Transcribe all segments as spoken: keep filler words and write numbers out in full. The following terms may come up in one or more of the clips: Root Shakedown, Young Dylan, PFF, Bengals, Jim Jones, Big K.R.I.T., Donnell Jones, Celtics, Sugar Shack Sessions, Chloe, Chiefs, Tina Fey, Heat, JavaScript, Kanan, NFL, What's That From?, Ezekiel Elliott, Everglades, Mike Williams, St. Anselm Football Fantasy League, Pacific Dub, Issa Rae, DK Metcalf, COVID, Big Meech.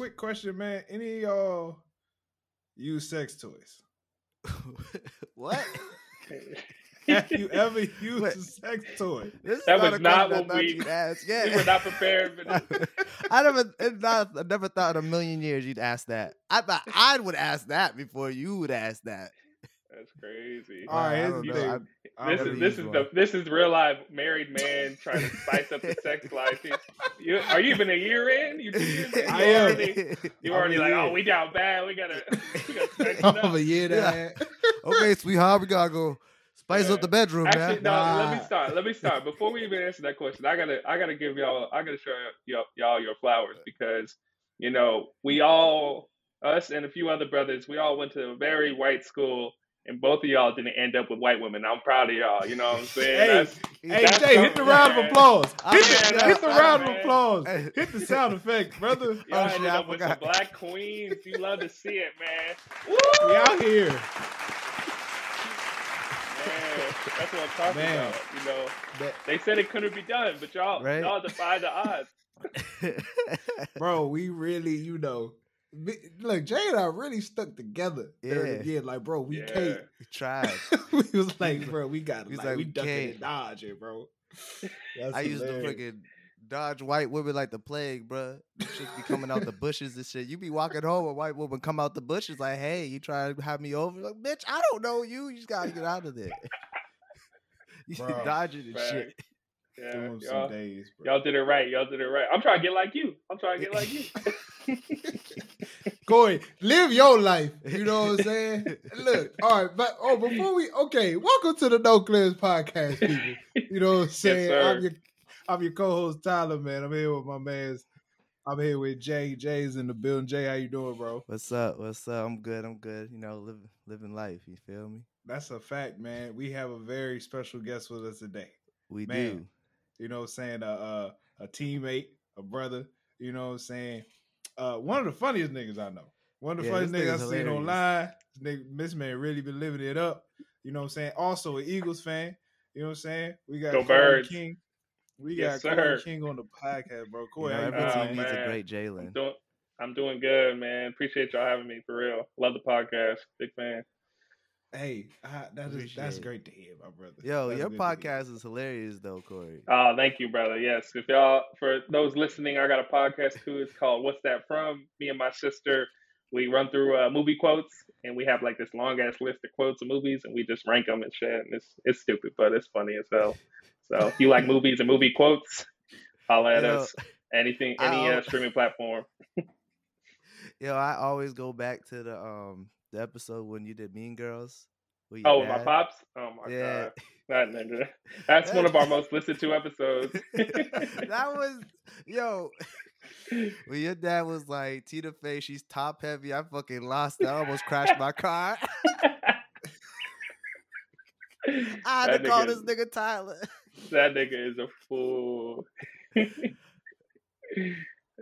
quick question, man. Any of y'all use sex toys? What? Have you ever used what? a sex toy? This that was not, not what we asked. Yeah. We were not prepared for this. I never, not, I never thought in a million years you'd ask that. I thought I would ask that before you would ask that. That's crazy. All right, you know, I, this is this is one. the this is real life married man trying to spice up the sex life. You, are you even a year in? You two years in? You I already, am. You already I'm like, oh, we down bad. We gotta. We gotta spice it up. I'm a year down. Okay, sweetheart, we gotta go spice yeah. up the bedroom. Actually, man. no. Wow. Let me start. Let me start before we even answer that question. I gotta. I gotta give y'all. I gotta show y'all, y'all your flowers because you know we all, us and a few other brothers, we all went to a very white school. And both of y'all didn't end up with white women. I'm proud of y'all. You know what I'm saying? Hey, that's, hey, that's Jay, hit the round man. of applause. Hit, I, the, yeah, hit the I, round man. of applause. Hey. Hit the sound effect, brother. Y'all oh, ended yeah, up with the black queens. You love to see it, man. Woo! We out here. Man, that's what I'm talking man. about. You know, that, they said it couldn't be done, but y'all, right? y'all defied the odds. Bro, we really, you know. Look, Jay and I really stuck together yeah. there again. Like, bro, we yeah. can't. We tried. We was like, bro, we got it. Like, like, we ducking and dodging, bro. That's I hilarious. used to fucking dodge white women like the plague, bro. Shit be coming out the bushes and shit. You be walking home, a white woman come out the bushes like, hey, you trying to have me over? Like, bitch, I don't know you. You just got to get out of there. You dodging and right. shit. Yeah, doing y'all, some days, bro. Y'all did it right. Y'all did it right. I'm trying to get like you. I'm trying to get like you. Corey, live your life. You know what I'm saying? Look, all right, but oh, before we okay, welcome to the No Clearance Podcast, people. You know what I'm saying? Yes, I'm your I'm your co-host Tyler, man. I'm here with my man's. I'm here with Jay. Jay's in the building. Jay, how you doing, bro? What's up? What's up? I'm good. I'm good. You know, living living life. You feel me? That's a fact, man. We have a very special guest with us today. We man. do. You know what I'm saying? Uh, uh, a teammate, a brother, you know what I'm saying? Uh, one of the funniest niggas I know. One of the yeah, funniest niggas I've seen online. This, nigga, this man really been living it up. You know what I'm saying? Also an Eagles fan. You know what I'm saying? We got Go Corey King. We yes, got Corey King on the podcast, bro. Corey, you know, every team needs a great Jalen. I'm doing, I'm doing good, man. Appreciate y'all having me, for real. Love the podcast. Big fan. Hey, I, that is, that's it. Great to hear, my brother. Yo, that's your podcast is hilarious, though, Corey. Oh, thank you, brother. Yes, if y'all, for those listening, I got a podcast too. It's called What's That From? Me and my sister, we run through uh, movie quotes, and we have like this long ass list of quotes of movies, and we just rank them and shit. And it's it's stupid, but it's funny as hell. So if you like movies and movie quotes, holla at us. Anything, any uh, streaming platform. Yo, I always go back to the um. the episode when you did Mean Girls. Oh, dad. my pops? Oh, my yeah. God. That ninja. That's one of our most listened to episodes. That was, yo. When your dad was like, Tina Fey, she's top heavy. I fucking lost it. I almost crashed my car. I had that to call is, this nigga Tyler. That nigga is a fool.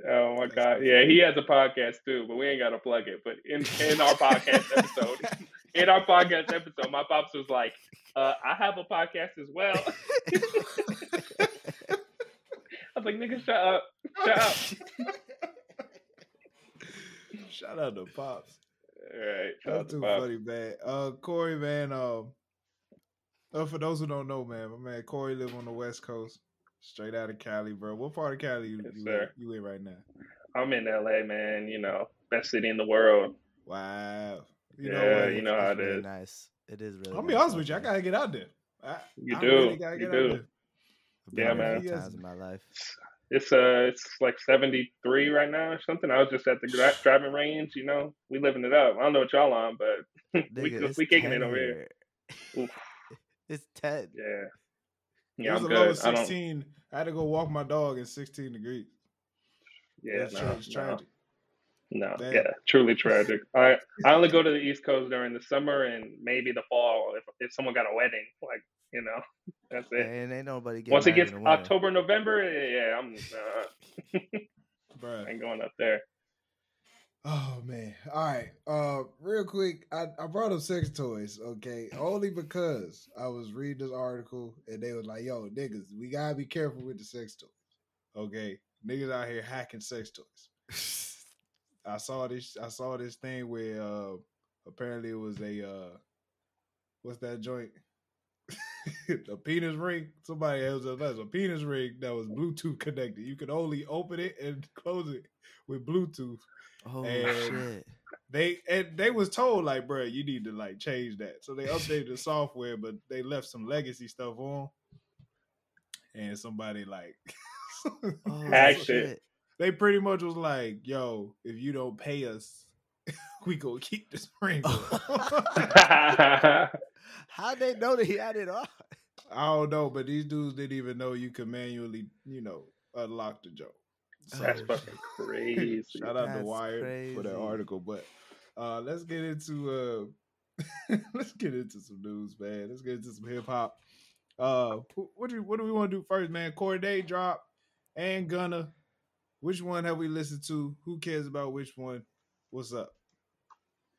Oh my God! Yeah, he has a podcast too, but we ain't gotta plug it. But in, in our podcast episode, in our podcast episode, my pops was like, uh, "I have a podcast as well." I was like, "Nigga, shut up! Shut up!" Shout out to pops. All right, shout That's out to too pops. funny, man. Uh, Corey, man. Um, uh, for those who don't know, man, my man Corey live on the West Coast. Straight out of Cali, bro. What part of Cali you, yes, you, in, you in right now? I'm in L A, man. You know, best city in the world. Wow. You yeah, know you know how it really is. Nice. It is really. I'll be nice honest with you. I gotta get out there. I, you I do. Really gotta get you out do. There. Yeah, man. Times in my life. It's uh, it's like seventy-three right now or something. I was just at the gra- driving range. You know, we living it up. I don't know what y'all on, but we Digga, we kicking it over here. here. It's ten. Yeah. Yeah, it was I'm a low of sixteen. I, I had to go walk my dog at sixteen degrees. Yeah, that's no, tragic. No, no yeah, truly tragic. I I only go to the East Coast during the summer and maybe the fall if if someone got a wedding. Like you know, that's it. And ain't nobody getting once it gets October, November. Yeah, I'm. Uh, Bruh. Ain't going up there. Oh man! All right, uh, real quick, I, I brought up sex toys, okay, only because I was reading this article and they was like, "Yo, niggas, we gotta be careful with the sex toys, okay? Niggas out here hacking sex toys." I saw this. I saw this thing where uh, apparently it was a uh, what's that joint? A penis ring. Somebody else has a penis ring that was Bluetooth connected. You could only open it and close it with Bluetooth. Oh shit! They and they was told like, bro, you need to like change that. So they updated the software, but they left some legacy stuff on. And somebody like, oh, shit. They pretty much was like, yo, if you don't pay us, we gonna keep this ring. How'd they know that he had it on? I don't know, but these dudes didn't even know you could manually, you know, unlock the joke. So, that's fucking crazy. Shout out that's to Wired crazy. For that article. But uh, let's get into uh, let's get into some news, man. Let's get into some hip hop. Uh, what do we, what do we want to do first, man? Cordae drop and Gunna. Which one have we listened to? Who cares about which one? What's up?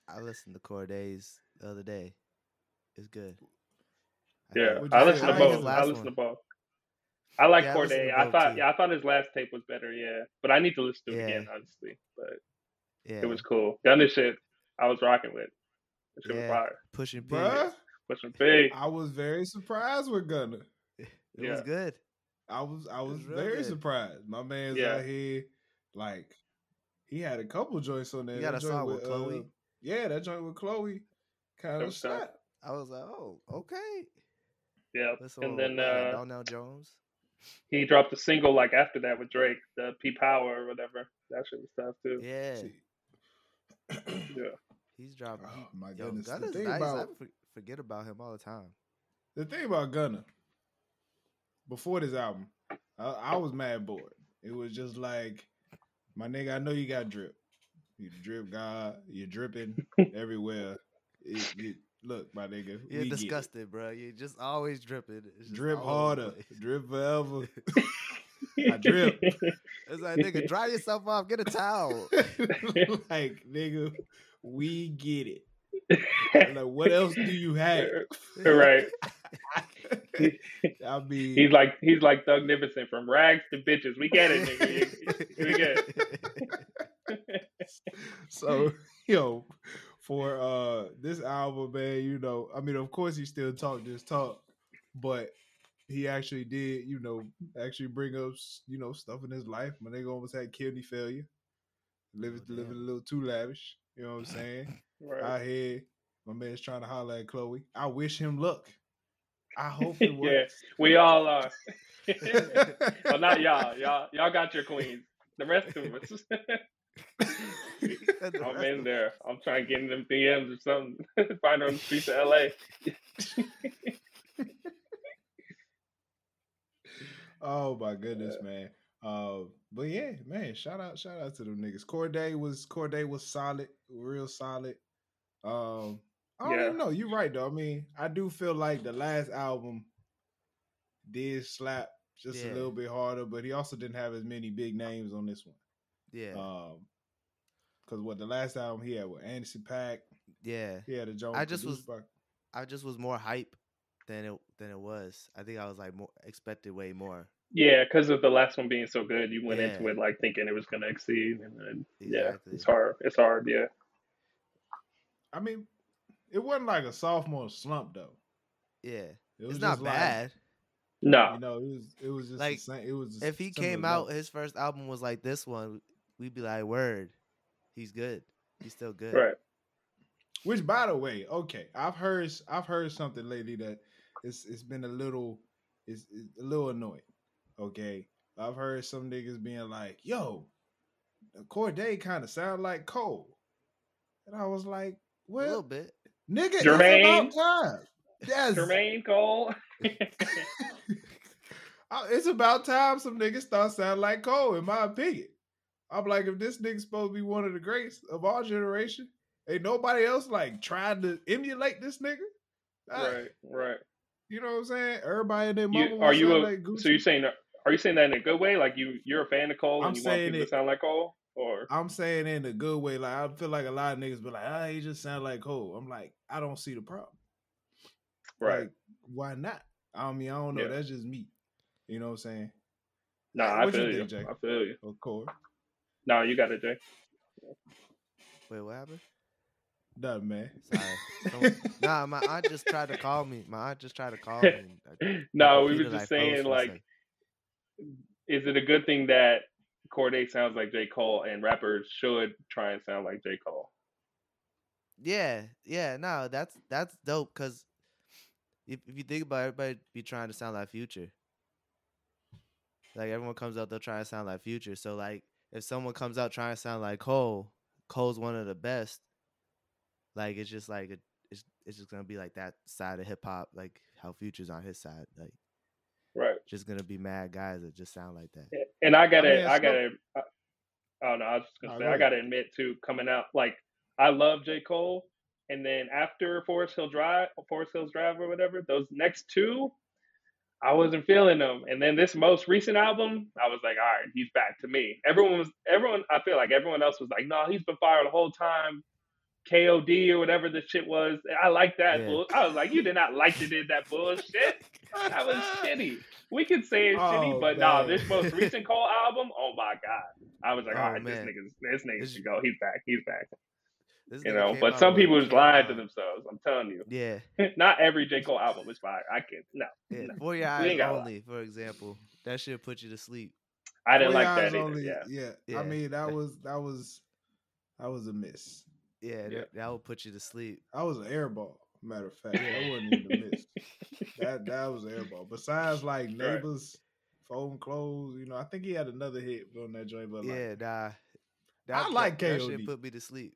I listened to Cordae's the other day. It's good. I yeah, I listened to, I, both. I listened to both. I like yeah, Cordae. I, I thought, too. yeah, I thought his last tape was better. Yeah, but I need to listen to it yeah. again, honestly. But yeah. it was cool. Gunna shit, I was rocking with. It yeah. was fire. Pushing P. Pushing P. I was very surprised with Gunna. It yeah. was good. I was I was very good. surprised. My man's yeah. out here, like he had a couple joints on there. He got a song with Chloe. Uh, yeah, that joint with Chloe kind of shot. I was like, oh, okay. Yeah, and then uh, Donnell Jones. He dropped a single like after that with Drake, the P-Power or whatever. That shit was tough too. Yeah, yeah. He's dropping. Oh my Yo, goodness, Gunna's the thing nice. about I forget about him all the time. The thing about Gunna. Before this album, I, I was mad bored. It was just like, my nigga, I know you got drip. You drip God. You're dripping everywhere. It, it, look, my nigga. You're disgusted, it. bro. You're just always dripping. Just drip always harder. Always. Drip forever. I drip. It's like, nigga, dry yourself off. Get a towel. Like, nigga, we get it. I'm like, what else do you have? Right. I mean, he's like he's like Thug Nivison from rags to bitches. We get it, nigga. We get it. So, you know, for uh, this album, man, you know, I mean, of course, he still talked this talk, but he actually did, you know, actually bring up, you know, stuff in his life. My nigga almost had kidney failure, living oh, living a little too lavish. You know what I'm saying? Right. I hear my man's trying to holler at Chloe. I wish him luck. I hope it works. Yeah, we all are. Well, not y'all. Y'all y'all got your queens. The rest of us. I'm in there. I'm trying to get in them D Ms or something. Find her on the streets of L A. Oh my goodness, yeah. man. Uh, but yeah, man, shout out, shout out to them niggas. Cordae was Cordae was solid, real solid. Um I don't yeah. even know. You're right, though. I mean, I do feel like the last album did slap just yeah. a little bit harder, but he also didn't have as many big names on this one. Yeah. Um, because what the last album he had with Anderson Pack. Yeah. He had a joint. I just was, by... I just was more hype than it than it was. I think I was like more expected way more. Yeah, because of the last one being so good, you went yeah. into it like thinking it was going to exceed, and then exactly. yeah, it's hard. It's hard. Yeah. I mean. It wasn't like a sophomore slump though. Yeah, it was it's not like, bad. No, you know, it was it was just like same, it was. Just if he came out, thing. his first album was like this one, we'd be like, "Word, he's good. He's still good." Right. Which, by the way, okay, I've heard I've heard something lately that it's it's been a little it's, it's a little annoying. Okay, I've heard some niggas being like, "Yo, Cordae kind of sound like Cole," and I was like, "Well, a little bit." Nigga, Jermaine. It's about time. Yes. Jermaine Cole. It's about time some niggas start sounding like Cole, in my opinion. I'm like, if this nigga's supposed to be one of the greats of our generation, ain't nobody else like trying to emulate this nigga. Like, right, right. You know what I'm saying? Everybody in their mama you, are you sound a, like Gucci. So you're saying, are you saying that in a good way? Like you, you're a fan of Cole I'm and you want people it, to sound like Cole? Or... I'm saying in a good way. Like I feel like a lot of niggas be like, ah, he just sound like Cole. I'm like, I don't see the problem. Right. Like, why not? I mean, I don't know. Yeah. That's just me. You know what I'm saying? Nah, like, I, feel you you. Think, I feel you. Of course. Nah, you got it, Jay. Wait, what happened? Nothing, man. Sorry. Nah, my aunt just tried to call me. My aunt just tried to call me. I, no, we were just like, saying, like, like, is it a good thing that Cordae sounds like J. Cole and rappers should try and sound like J. Cole? Yeah, yeah, no, that's that's dope, because if, if you think about it, everybody be trying to sound like Future. Like, everyone comes out, they'll try to sound like Future. So, like, if someone comes out trying to sound like Cole, Cole's one of the best. Like, it's just like, a, it's it's just going to be like that side of hip hop, like how Future's on his side. Like, right. Just going to be mad guys that just sound like that. And I got to, I got to, oh no, I was just going to say, I got to admit too, coming out, like, I love J. Cole. And then after Forest Hills Drive, Forest Hills Drive or whatever, those next two, I wasn't feeling them. And then this most recent album, I was like, all right, he's back to me. Everyone was, everyone, I feel like everyone else was like, no, he's been fire the whole time. K O D or whatever the shit was. I like that. Yeah. Bull- I was like, you did not like to did that bullshit. That was shitty. We could say it's oh, shitty, but no, nah, this most recent Cole album, oh my God. I was like, oh, all right, man. this nigga, this nigga this, should go. He's back. He's back. This you know, but some people just lying to themselves. I'm telling you. Yeah. Not every J. Cole album is fire. I can't. No. Yeah. no. For Your Eyes Only, for example. That shit put you to sleep. I didn't like that either. Yeah. Yeah. yeah. I mean, that was, that was, that was a miss. Yeah, yeah. That, that would put you to sleep. I was an airball, matter of fact. I wasn't even a miss. That that was an airball. Besides, like, Neighbors, right. Foam Clothes, you know, I think he had another hit on that joint. But yeah, like, nah. That, I like K O D. That shit put me to sleep.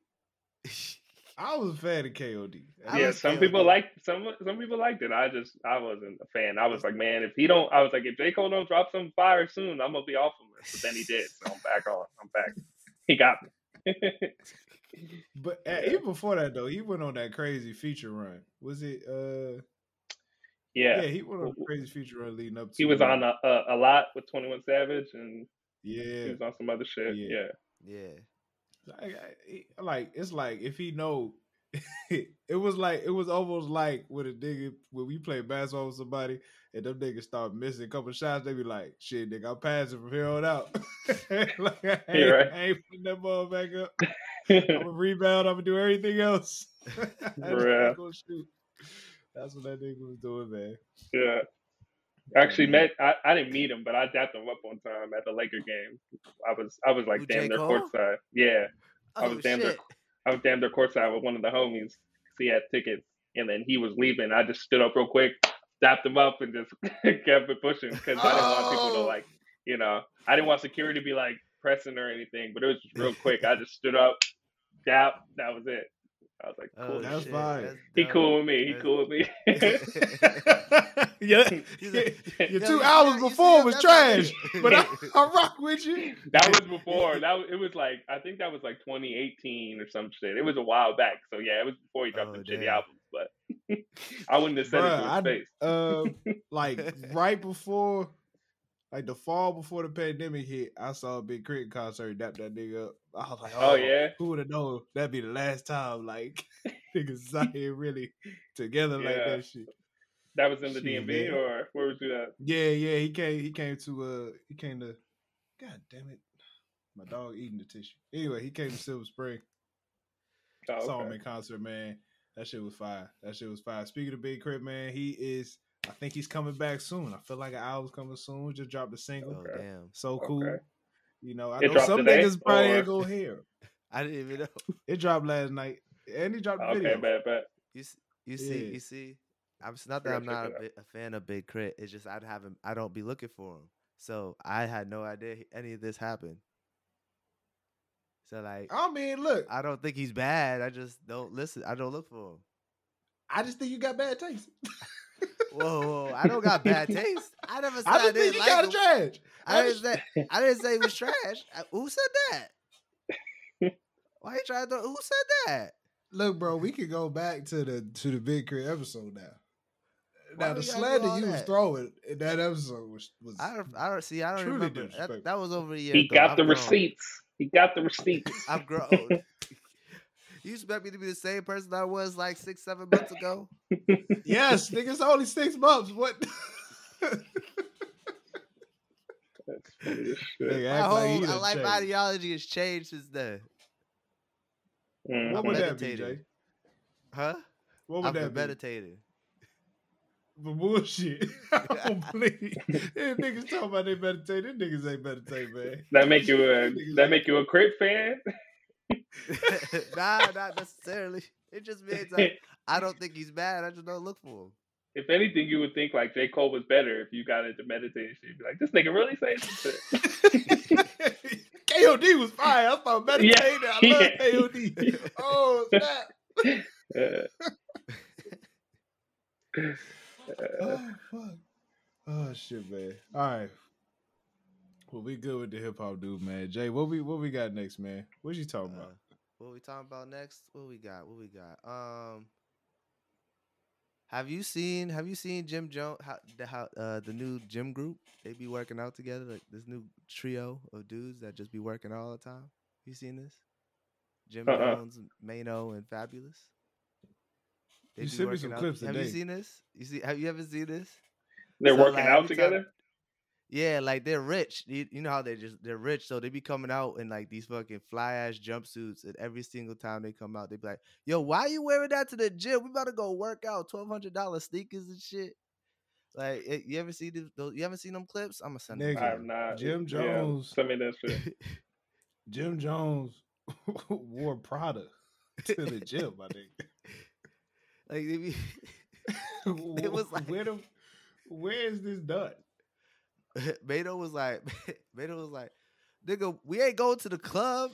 I was a fan of K O D. I yeah, some K O D. People liked some some people liked it. I just I wasn't a fan. I was like, man, if he don't, I was like, if J. Cole don't drop some fire soon, I'm gonna be off him. But then he did, so I'm back on. I'm back. He got me. But at, even before that, though, he went on that crazy feature run. Was it? Uh, yeah, yeah, he went on a crazy feature run leading up to. He was him. on a, a, a lot with twenty-one Savage, and yeah, he was on some other shit. Yeah, yeah. yeah. Like, I, like it's like if he know, it was like it was almost like with a nigga when we play basketball with somebody and them niggas start missing a couple of shots, they be like, "Shit, nigga, I'm passing from here on out." Like, I ain't, right. I ain't putting that ball back up. I'm gonna rebound. I'm gonna do everything else. That's, gonna shoot. That's what that nigga was doing, man. Yeah. Actually, met. I, I didn't meet him, but I dapped him up one time at the Laker game. I was I was like Ooh, damn J. near Cole? courtside. Yeah. Oh, I was damn near, I was damn near courtside with one of the homies. He had tickets, and then he was leaving. I just stood up real quick, dapped him up, and just kept it pushing because oh. I didn't want people to like, you know, I didn't want security to be like pressing or anything. But it was just real quick. I just stood up. Dap, that was it. I was like, cool. Oh, that's fine. He cool with me. He cool with me. yeah. Like, your two hours before was trash, but I, I rock with you. That was before. That was, it was like, I think that was like twenty eighteen or some shit. It was a while back. So yeah, it was before he dropped oh, the shitty albums, but I wouldn't have said Bruh, it to his I, face. Uh, like right before, like the fall before the pandemic hit, I saw a Big K R I T concert, dapped that nigga up. I was like, oh, oh yeah, who would have known that'd be the last time, like, niggas out here really together yeah. like that shit. That was in the shit, D M V man. Or where was you at? Yeah, yeah, he came, he came to, uh, he came to, God damn it, my dog eating the tissue. Anyway, he came to Silver Spring. Oh, okay. Saw him in concert, man. That shit was fire. That shit was fire. Speaking of Big K R I T, man, he is. I think he's coming back soon. I feel like an album's coming soon. Just dropped a single. Oh, damn. So cool. Okay. You know, I it know some niggas probably or... ain't gonna hear. I didn't even know. It dropped last night. And he dropped the okay, video. Okay, bad, bad. You, you yeah. see, you see. I'm, it's not that I'm not a, a fan of Big K R I T. It's just I haven't. I don't be looking for him. So I had no idea any of this happened. So like, I mean, look. I don't think he's bad. I just don't listen. I don't look for him. I just think you got bad taste. Whoa, whoa, I don't got bad taste. I never said I, I didn't like got him. Trash. I, I didn't say I didn't say it was trash. I, who said that? Why you trying to? Who said that? Look, bro, we could go back to the to the Big K R I T episode now. Why now the slander you that? was throwing in that episode was, was I don't I don't see I don't remember that, that was over a year. He ago. got I'm the grown. receipts. He got the receipts. I'm grown. You expect me to be the same person I was like six, seven months ago? Yes, nigga, it's only six months. What? My whole like life ideology has changed since then. Mm. What would that be, Jay? Huh? What would I'm that meditating. Be? Meditating. Bullshit. Oh, please. These niggas talking about they meditate. These niggas ain't meditate, man. That make you a that make you a Crit fan? Nah, not necessarily. It just means like, I don't think he's bad. I just don't look for him. If anything, you would think like J. Cole was better if you got into meditation. You'd be like, this nigga really saying shit. K O D was fire. I thought meditating. Yeah. I love yeah. K O D. Oh, snap. uh, oh, fuck. Oh, shit, man. All right. Well, we good with the hip-hop dude, man. Jay, what we what we got next, man? What you talking uh, about? What we talking about next? What we got? What we got? Um... Have you seen Have you seen Jim Jones? How the how, uh, the new gym group they be working out together? Like this new trio of dudes that just be working all the time. You seen this? Jim uh-uh. Jones, Mano, and Fabulous. They you sent me some out. clips have today. Have you seen this? You see? Have you ever seen this? They're so, working like, out together. Time, yeah, like they're rich. You, you know how they just they're rich, so they be coming out in like these fucking fly ass jumpsuits. And every single time they come out, they be like, "Yo, why are you wearing that to the gym? We about to go work out. Twelve hundred dollar sneakers and shit." Like, you ever see those? You haven't seen them clips? I'm gonna send them. I have not. Jim Jones. Yeah, send me that shit. Jim Jones wore Prada to the gym. I think. Like they be, it was like, where the, where is this done? Mato was like, Mato was like, nigga, we ain't going to the club.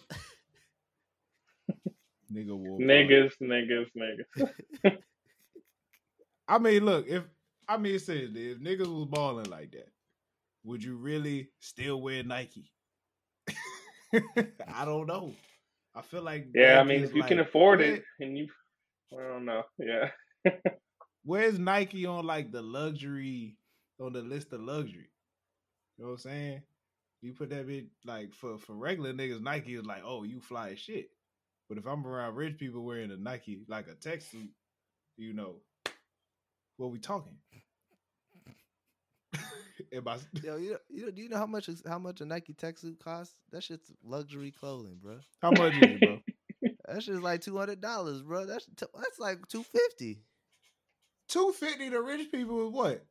Nigga, wolf niggas, niggas, niggas. I mean, look, if I mean, seriously, if niggas was balling like that, would you really still wear Nike? I don't know. I feel like yeah, Nike I mean, if you like, can afford it, and you, I don't know, yeah. Where's Nike on like the luxury? On the list of luxury. You know what I'm saying? You put that bit, like, for, for regular niggas, Nike is like, oh, you fly as shit. But if I'm around rich people wearing a Nike, like a tech suit, you know, what we talking? I... Yo, you know, you know, do you know how much is, how much a Nike tech suit costs? That shit's luxury clothing, bro. How much is it, bro? That shit's like two hundred dollars, bro. That's, that's like two hundred fifty dollars. two hundred fifty dollars to rich people is what?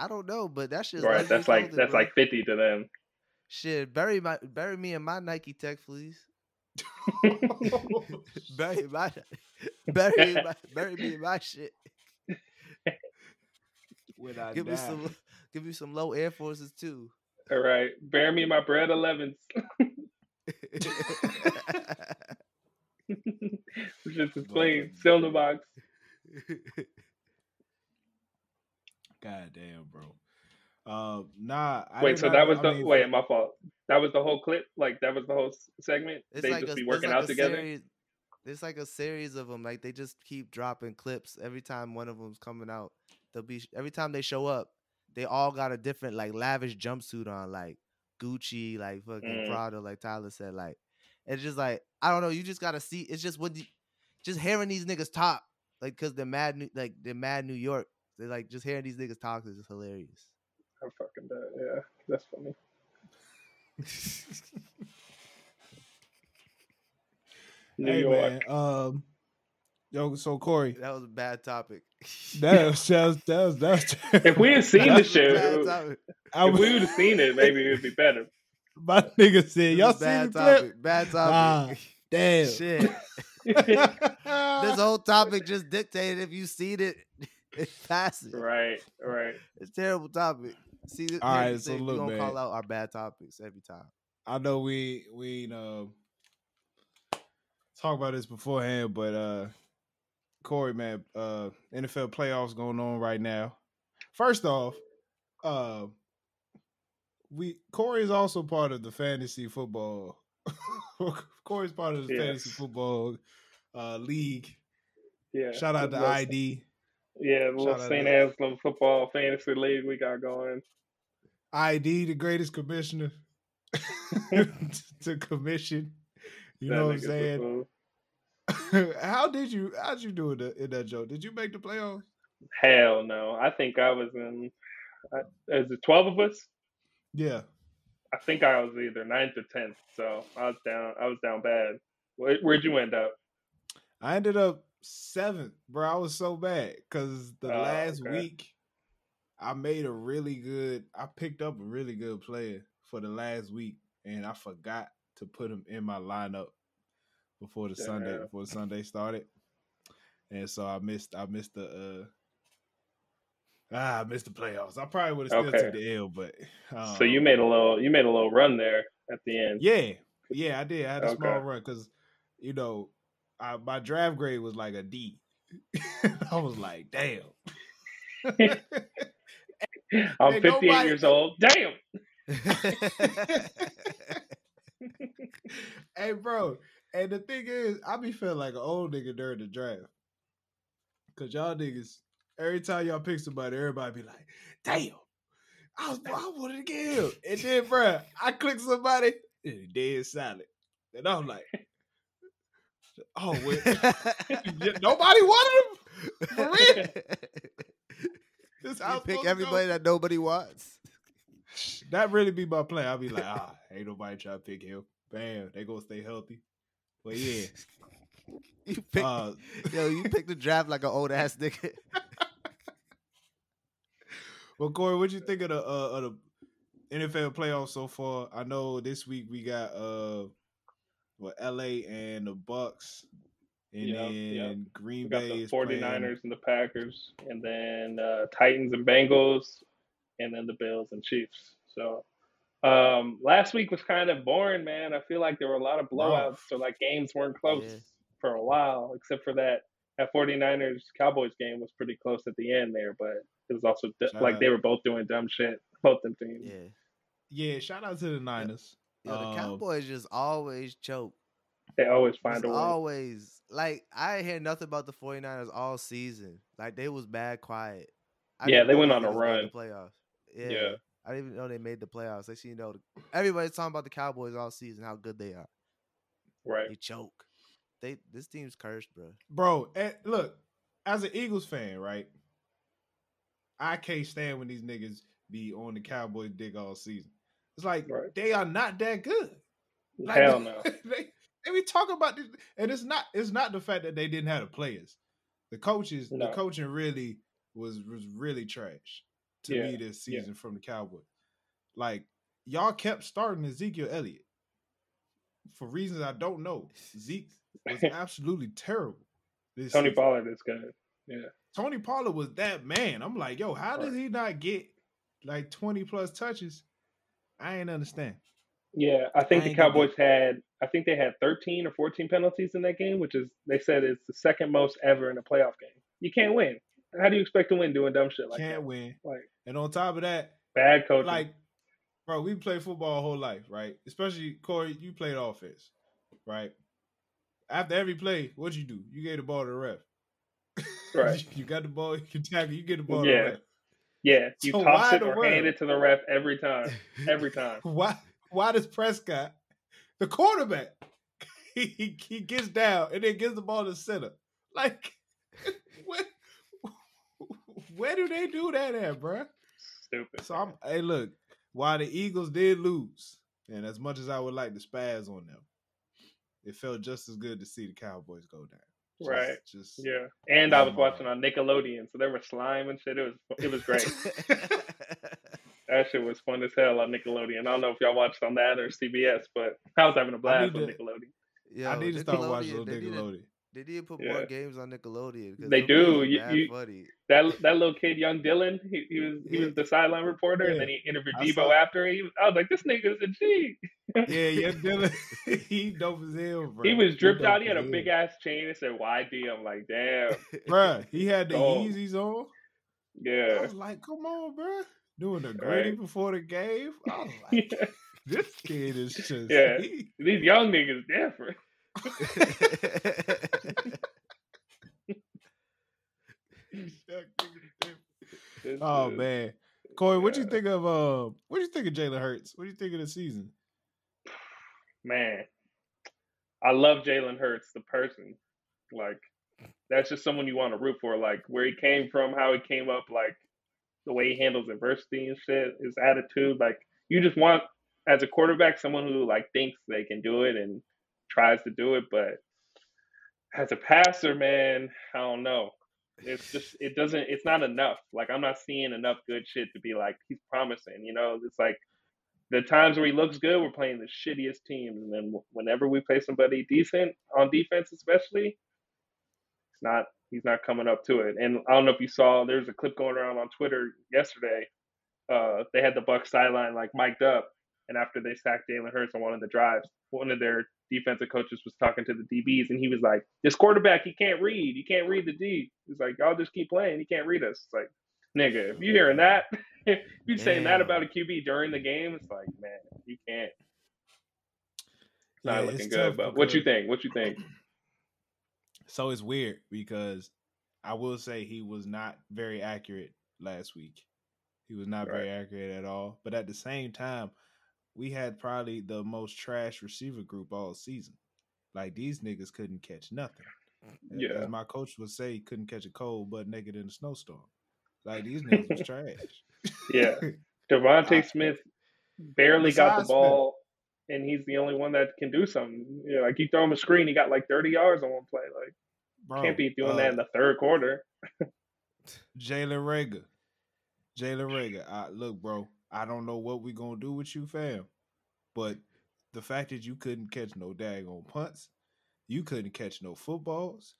I don't know, but that shit's right. That's like that's bro. Like fifty to them. Shit, bury my bury me in my Nike tech, please. bury my bury my, bury me in my shit. When I give die. me some give me some low Air Forces too. All right, bury me in my bread elevens. Just as clean, still in the box. God damn, bro. Uh, nah. I wait, so not, that was I the mean, wait. My fault. That was the whole clip. Like that was the whole segment. They like just a, be working like out together. Series, it's like a series of them. Like they just keep dropping clips every time one of them's coming out. They'll be every time they show up. They all got a different like lavish jumpsuit on, like Gucci, like fucking mm. Prada, like Tyler said. Like it's just like I don't know. You just gotta see. It's just what the, just hearing these niggas talk, like because they're mad, like they're mad New York. They like just hearing these niggas talk is just hilarious. I'm fucking dead. Yeah, that's funny. New hey, York. Man, um, yo, so Corey, that was a bad topic. That was just that was that's. If we had seen the show, if was, we would have seen it, maybe it would be better. My nigga said, "Y'all seen bad the topic? Clip? Bad topic. Wow, damn shit." This whole topic just dictated if you seen it. It's passive. Right, right. It's a terrible topic. See, all right, so look, man. We call out our bad topics every time. I know we we you know talk about this beforehand, but uh, Corey, man, uh, N F L playoffs going on right now. First off, uh, we Corey is also part of the fantasy football. Corey's part of the yes. fantasy football uh, league. Yeah. Shout out to I D. Yeah, the little Saint Anselm football fantasy league we got going. I D, the greatest commissioner to commission. You that know what I'm saying? How did you? How'd you do in, the, in that joke? Did you make the playoffs? Hell no! I think I was in. I, is it twelve of us? Yeah. I think I was either ninth or tenth, so I was down. I was down bad. Where, where'd you end up? I ended up seventh, bro. I was so bad because the oh, last okay. week I made a really good, I picked up a really good player for the last week, and I forgot to put him in my lineup before the Damn. Sunday before the Sunday started, and so I missed I missed the uh, ah I missed the playoffs. I probably would have still okay. took the L, but um, so you made a little you made a little run there at the end. Yeah, yeah, I did. I had a okay. small run because you know I, my draft grade was like a D. I was like, damn. hey, I'm hey, fifty-eight nobody... years old. Damn. Hey, bro. And the thing is, I be feeling like an old nigga during the draft. Because y'all niggas, every time y'all pick somebody, everybody be like, damn, I was, I wanted to get him. And then, bro, I click somebody, and dead silent. And I'm like, oh, wait. Nobody wanted him? For real? This you pick everybody that nobody wants. That really be my plan. I'll be like, ah, ain't nobody trying to pick him. Bam, they gonna stay healthy. But yeah, you pick, uh, yo, you picked the draft like an old ass nigga. Well, Corey, what you think of the, uh, of the N F L playoffs so far? I know this week we got uh, well, L A and the Bucks, and yep, then yep. Green we Bay, got the 49ers playing. And the Packers, and then uh, Titans and Bengals, and then the Bills and Chiefs. So. Um, last week was kind of boring, man. I feel like there were a lot of blowouts, oh. so like games weren't close yeah. for a while, except for that that 49ers Cowboys game was pretty close at the end there, but it was also d- like out. They were both doing dumb shit, both them teams. Yeah, yeah. Shout out to the Niners. Yeah, yeah, the um, Cowboys just always choke. They always find it's a way. Always like I didn't hear nothing about the 49ers all season. Like they was bad quiet. I yeah, they went on a run. The playoffs. Yeah. yeah. I didn't even know they made the playoffs. They see, you know, everybody's talking about the Cowboys all season, how good they are. Right. They choke. They This team's cursed, bro. Bro, and look, as an Eagles fan, right, I can't stand when these niggas be on the Cowboys dick all season. It's like, right. they are not that good. Like, hell no. They, they be talking about this. And it's not it's not the fact that they didn't have the players. The coaches, no. the coaching really was was really trash. To yeah, me this season yeah. from the Cowboys. Like, y'all kept starting Ezekiel Elliott for reasons I don't know. Zeke was absolutely terrible. This Tony season. Pollard is good. Yeah. Tony Pollard was that man. I'm like, yo, how right. does he not get like twenty plus touches? I ain't understand. Yeah, I think I the Cowboys had, I think they had thirteen or fourteen penalties in that game, which is, they said it's the second most ever in a playoff game. You can't win. How do you expect to win doing dumb shit like Can't that? Can't win. Like, and on top of that, bad coaching. Like, bro, we play football our whole life, right? Especially, Corey, you played offense, right? After every play, what'd you do? You gave the ball to the ref. Right. You got the ball, you can tackle, you get the ball yeah. to the ref. Yeah, you so toss it or world? hand it to the ref every time. Every time. Why Why does Prescott, the quarterback, he, he gets down and then gives the ball to the center? Like, what? Where do they do that at, bro? Stupid. So I'm. Hey, look. While the Eagles did lose, and as much as I would like to spaz on them, it felt just as good to see the Cowboys go down. Just, right. Just yeah. And I was watching on Nickelodeon, so there was slime and shit. It was it was great. That shit was fun as hell on Nickelodeon. I don't know if y'all watched on that or C B S, but I was having a blast on Nickelodeon. Yeah, I need to start watching on Nickelodeon. They did put yeah. more games on Nickelodeon. They do. You, you, that that little kid, young Dylan, he, he was he yeah. was the sideline reporter, yeah. and then he interviewed I Debo saw. after. He, I was like, this nigga's a G. Yeah, young Dylan, he dope as hell, bro. He was dripped he out. He had a big ass chain and said, Y D. I'm like, damn, bro. He had the oh. Yeezys on. Yeah, I was like, come on, bro. Doing the gritty right. before the game. I was like, yeah. this kid is just yeah. He, these young niggas different. Oh man, Corey, what do yeah. you think of uh, what do you think of Jalen Hurts? What do you think of the season? Man, I love Jalen Hurts, the person. Like, that's just someone you want to root for. Like where he came from, how he came up, like the way he handles adversity and shit, his attitude. Like you just want, as a quarterback, someone who like thinks they can do it and tries to do it, but as a passer, man, I don't know. It's just, it doesn't, it's not enough. Like, I'm not seeing enough good shit to be like, he's promising, you know? It's like the times where he looks good, we're playing the shittiest teams. And then whenever we play somebody decent on defense, especially, it's not, he's not coming up to it. And I don't know if you saw, there's a clip going around on Twitter yesterday. Uh, they had the Bucks sideline like mic'd up. And after they sacked Jalen Hurts on one of the drives, one of their defensive coaches was talking to the D Bs, and he was like, this quarterback, he can't read. He can't read the D. He's like, y'all just keep playing. He can't read us. It's like, nigga, if you're hearing that, if you're Damn. saying that about a Q B during the game, it's like, man, you can't. It's not yeah, looking it's good. But what you think? What you think? So it's weird because I will say he was not very accurate last week. He was not right. very accurate at all. But at the same time, we had probably the most trash receiver group all season. Like, these niggas couldn't catch nothing. Yeah. As my coach would say, he couldn't catch a cold butt naked in a snowstorm. Like, these niggas was trash. Yeah. Devontae I, Smith barely got the ball, Smith. and he's the only one that can do something. You know, like, you throw him a screen, he got like thirty yards on one play. Like, Bro, can't be doing uh, that in the third quarter. Jalen Reagor. Jalen Reagor. Right, look, bro. I don't know what we're going to do with you, fam. But the fact that you couldn't catch no daggone punts, you couldn't catch no footballs,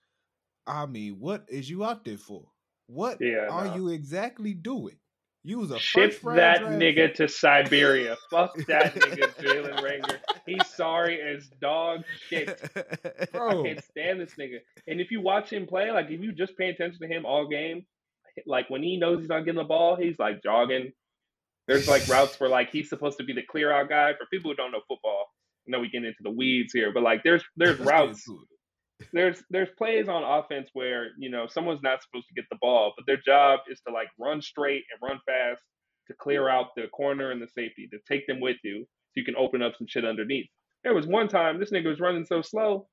I mean, what is you out there for? What yeah, are nah. you exactly doing? You was a Ship that nigga to Siberia. Fuck that nigga, Jalen Reagor. He's sorry as dog shit. Bro. I can't stand this nigga. And if you watch him play, like, if you just pay attention to him all game, like, when he knows he's not getting the ball, he's, like, jogging. There's like routes where like he's supposed to be the clear out guy for people who don't know football. I know we get into the weeds here, but like there's there's routes, there's there's plays on offense where you know someone's not supposed to get the ball, but their job is to like run straight and run fast to clear out the corner and the safety to take them with you so you can open up some shit underneath. There was one time this nigga was running so slow,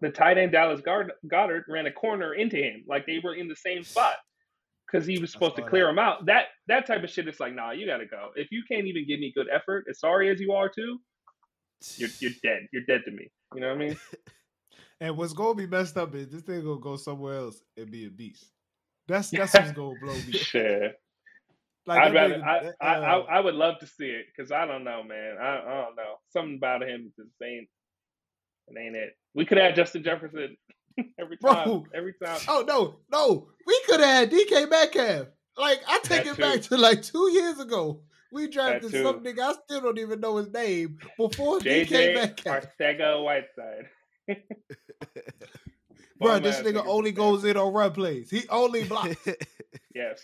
the tight end Dallas Goddard ran a corner into him like they were in the same spot. Because he was supposed to clear him out. That that type of shit is like, nah, you got to go. If you can't even give me good effort, as sorry as you are too, you're, you're dead. You're dead to me. You know what I mean? And what's going to be messed up is this thing going to go somewhere else and be a beast. That's that's what's going to blow me. Yeah. Like, I'd rather, nigga, I, that, I, uh, I I would love to see it because I don't know, man. I, I don't know. Something about him just ain't, it ain't it. We could have Justin Jefferson. Every time, Bro. every time. Oh, no, no. We could have had D K Metcalf. Like, I take that it too. back to like two years ago. We drafted some nigga, I still don't even know his name, before J J D K Metcalf. Arcega Whiteside. Bro, this nigga only goes in on run plays. He only blocks. Yes,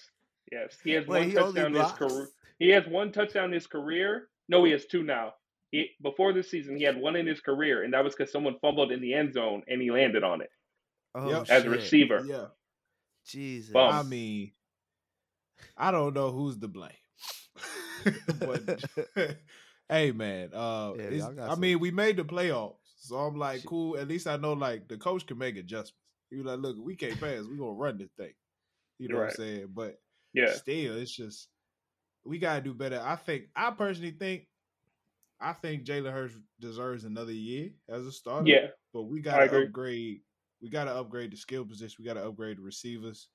yes. He has Wait, one he touchdown in his career. He has one touchdown in his career. No, he has two now. He, before this season, he had one in his career, and that was because someone fumbled in the end zone, and he landed on it. Oh, yep. As a receiver. Yeah. Jesus. Bum. I mean, I don't know who's to blame. But, hey, man. Uh, yeah, I some. mean, we made the playoffs. So I'm like, Shit. cool. At least I know, like, the coach can make adjustments. He was like, look, we can't pass. We're going to run this thing. You know right. what I'm saying? But yeah. still, it's just, we got to do better. I think, I personally think, I think Jalen Hurts deserves another year as a starter. Yeah. But we got to upgrade. We got to upgrade the skill position. We got to upgrade the receivers.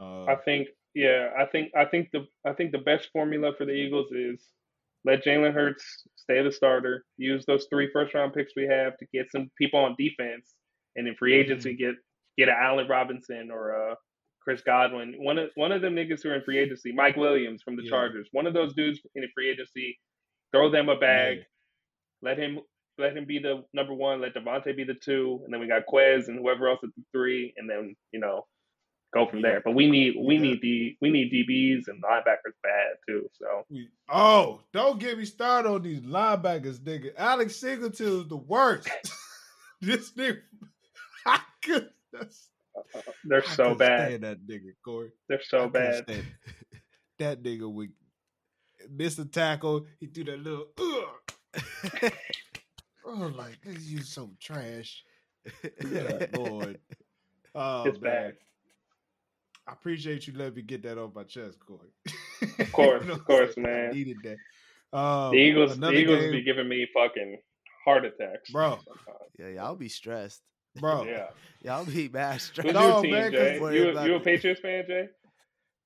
Uh, I think, yeah, I think, I think the, I think the best formula for the Eagles is let Jalen Hurts stay the starter. Use those three first round picks we have to get some people on defense, and in free agency mm-hmm. get get an Allen Robinson or a Chris Godwin. One of one of them niggas who are in free agency, Mike Williams from the yeah. Chargers. One of those dudes in the free agency. Throw them a bag. Mm-hmm. Let him. Let him be the number one. Let Devontae be the two, and then we got Quez and whoever else at the three, and then you know go from there. But we need we need the we need D Bs and linebackers bad too. So oh, don't get me started on these linebackers, nigga. Alex Singleton is the worst. This nigga, I could. They're so I bad. Stand that nigga, Corey. They're so I bad. That. that nigga would miss a tackle. He do that little. Ugh. Oh, like, this is you so trash. Yeah, Lord. Oh, it's man. bad. I appreciate you letting me get that off my chest, Corey. Of course, you know, of course, man. I needed that. Um, the Eagles, the Eagles game. be giving me fucking heart attacks. Bro. Sometimes. Yeah, yeah, I'll be stressed. Bro, yeah. Y'all be mad. Who's no, your team, man, Jay? You, you a Patriots fan, Jay?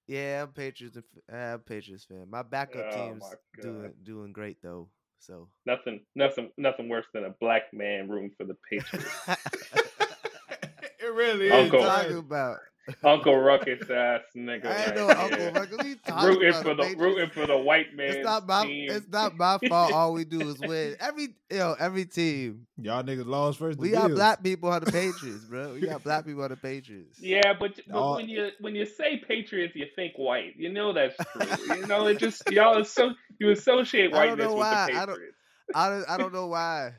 Yeah, I'm Patriots. I'm a Patriots fan. My backup oh, team's my doing doing great though. So nothing, nothing, nothing worse than a black man rooting for the Patriots. It really is. Uncle, talking about Uncle Ruckus ass nigga. I ain't right no Uncle Ruckus. He rooting for the, the rooting for the white man. It's not my team. It's not my fault. All we do is win. Every you know, every team. Y'all niggas lost first. We got black people on the Patriots, bro. We got black people on the Patriots. Yeah, but, but all, when you when you say Patriots, you think white. You know that's true. You know it just y'all is so you associate whiteness with why. the Patriots. I don't, I don't I don't know why,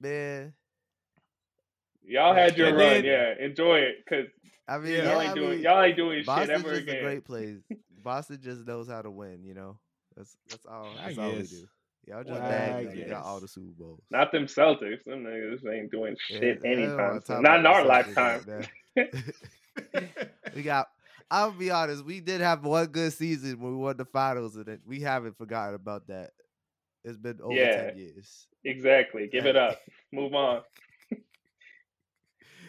man. Y'all had your and run, then, yeah. Enjoy it, cause I mean, y'all, yeah, ain't, I doing, mean, y'all ain't doing Boston shit ever again. Boston's a great place. Boston just knows how to win, you know. That's that's all. That's all we do. Y'all just bag. Y'all got all the Super Bowls. Not them Celtics. Them niggas ain't doing shit yeah, anytime. Not in our lifetime. We got. I'll be honest. We did have one good season when we won the finals, and it, we haven't forgotten about that. It's been over yeah, ten years. Exactly. Give it up. Move on.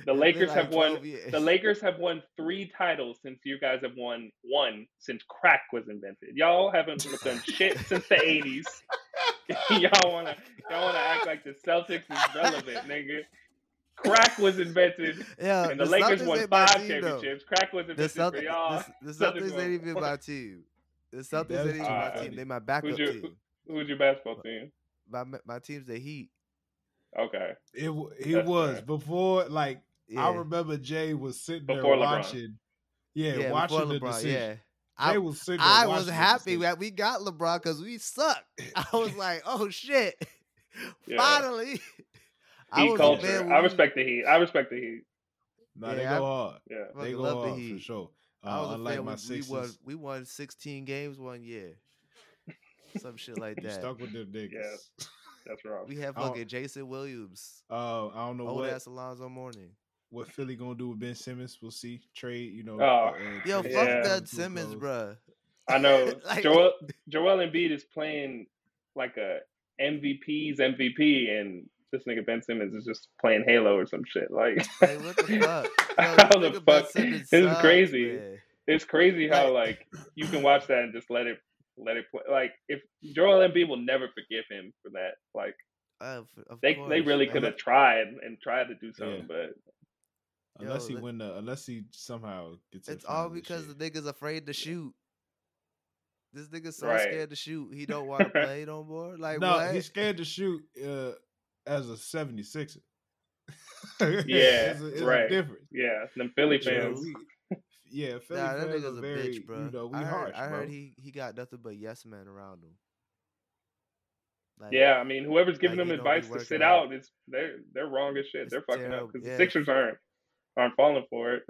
The Lakers like have won. Years. The Lakers have won three titles since you guys have won one since crack was invented. Y'all haven't done shit since the eighties. y'all wanna y'all wanna act like the Celtics is relevant, nigga. Crack was invented, yeah, and the, the Lakers Celtics won five team, championships. Though. Crack was invented Celtics, for y'all. The, the Celtics ain't even my team. The Celtics ain't even my team. They my backup who's your, team. Who's your basketball team? My my team's the Heat. Okay. It it That's was fair. Before like. Yeah. I remember Jay was sitting before there watching. Yeah, yeah, watching the LeBron, decision. Yeah. I, was, sitting there I was happy that we got LeBron because we sucked. I was like, oh, shit. Yeah. Finally. Heat I was culture. I respect we... the Heat. I respect the Heat. No, yeah, they go hard. Yeah. They go hard the Heat. For sure. Uh, I was unlike my we, we, won, we won sixteen games one year. Some shit like that. You stuck with them niggas. Yeah. That's wrong. We have fucking Jason Williams. Uh, I don't know Old what. Old ass Alonzo Mourning. What Philly gonna do with Ben Simmons? We'll see. Trade, you know. Oh, uh, yo, fuck yeah. that Simmons, bro. I know. like, Joel Joel Embiid is playing like a M V P's M V P, and this nigga Ben Simmons is just playing Halo or some shit. Like, like what the fuck? Yo, how the fuck? This sucks, is crazy. Man. It's crazy how like you can watch that and just let it let it play. Like if Joel Embiid will never forgive him for that. Like uh, they course. they really could have tried and tried to do something, yeah. but. Unless Yo, he win the, unless he somehow gets. It's all because the nigga's afraid to shoot. This nigga's so right. scared to shoot. He don't want to play no more. Like no, what? He's scared to shoot uh, as a seventy-sixer. Yeah, it's a, it's right. different. Yeah, them Philly fans. You know, we, yeah, Philly nah, fans. That nigga's a very, bitch, bro. You know, we I heard, harsh, I heard bro. he he got nothing but yes men around him. Like, yeah, I mean, whoever's giving like, them advice to sit out, out, it's they're they're wrong as shit. It's they're fucking terrible. Up because yeah. the Sixers aren't. Aren't falling for it.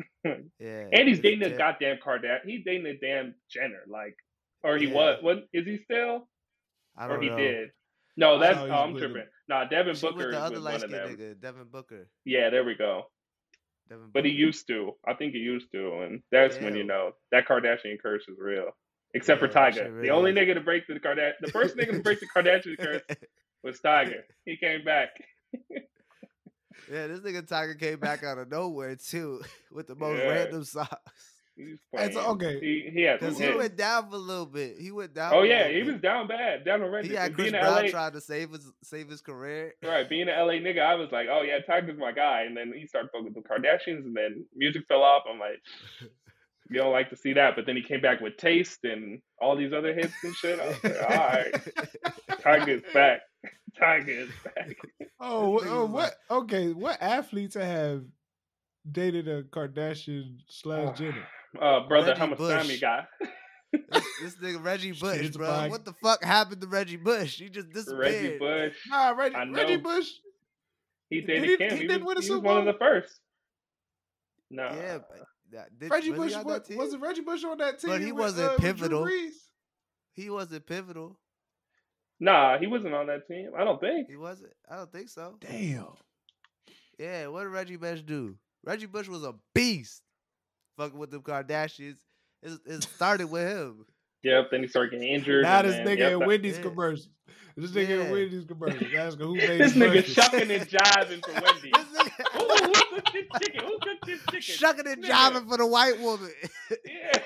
Yeah, and he's dating this goddamn Cordae. He's dating a damn Jenner, like, or he yeah. was. What is he still? I don't know. Or he know. did. No, that's. Oh, I'm tripping. Him. Nah, Devin she Booker was, the other was one of them. Nigga, Devin Booker. Yeah, there we go. Devin Booker. But he used to. I think he used to, and that's damn. when you know that Kardashian curse is real. Except yeah, for Tyga, really the only is. nigga to break the Kardashian, the first nigga to break the Kardashian curse was Tyga. He came back. Yeah, this nigga Tiger came back out of nowhere too with the most yeah. random socks. It's okay. He, he had because he went down for a little bit. He went down. Oh yeah, he bit. was down bad, down already. He had Chris Brown trying to save his save his career. Right, being an L A nigga, I was like, oh yeah, Tiger's my guy. And then he started fucking with the Kardashians, and then music fell off. I'm like, you don't like to see that. But then he came back with Taste and all these other hits and shit. I was like, all right, Tiger's back. Tiger is back. Oh, oh what? Okay, what athletes have dated a Kardashian slash Jenner? Uh, brother, how much time you got? This nigga Reggie Bush, bro. Like, what the fuck happened to Reggie Bush? He just disappeared. Reggie Bush. Nah, Reggie, Reggie Bush. He dated Kim. He, he, he didn't win a Super Bowl. He was one of the first. No. Yeah, did, Reggie Bush was, wasn't Reggie Bush on that team? But he wasn't with, uh, pivotal. He wasn't pivotal. Nah, he wasn't on that team. I don't think. He wasn't? I don't think so. Damn. Yeah, what did Reggie Bush do? Reggie Bush was a beast. Fucking with them Kardashians. It, it started with him. Yep, then he started getting injured. Now this nigga yep, in Wendy's yeah. commercials. This nigga yeah. in Wendy's commercials. Asking who made this nigga shucking and jiving for Wendy's. Who this chicken. Shucking and jiving for the white woman. Yeah.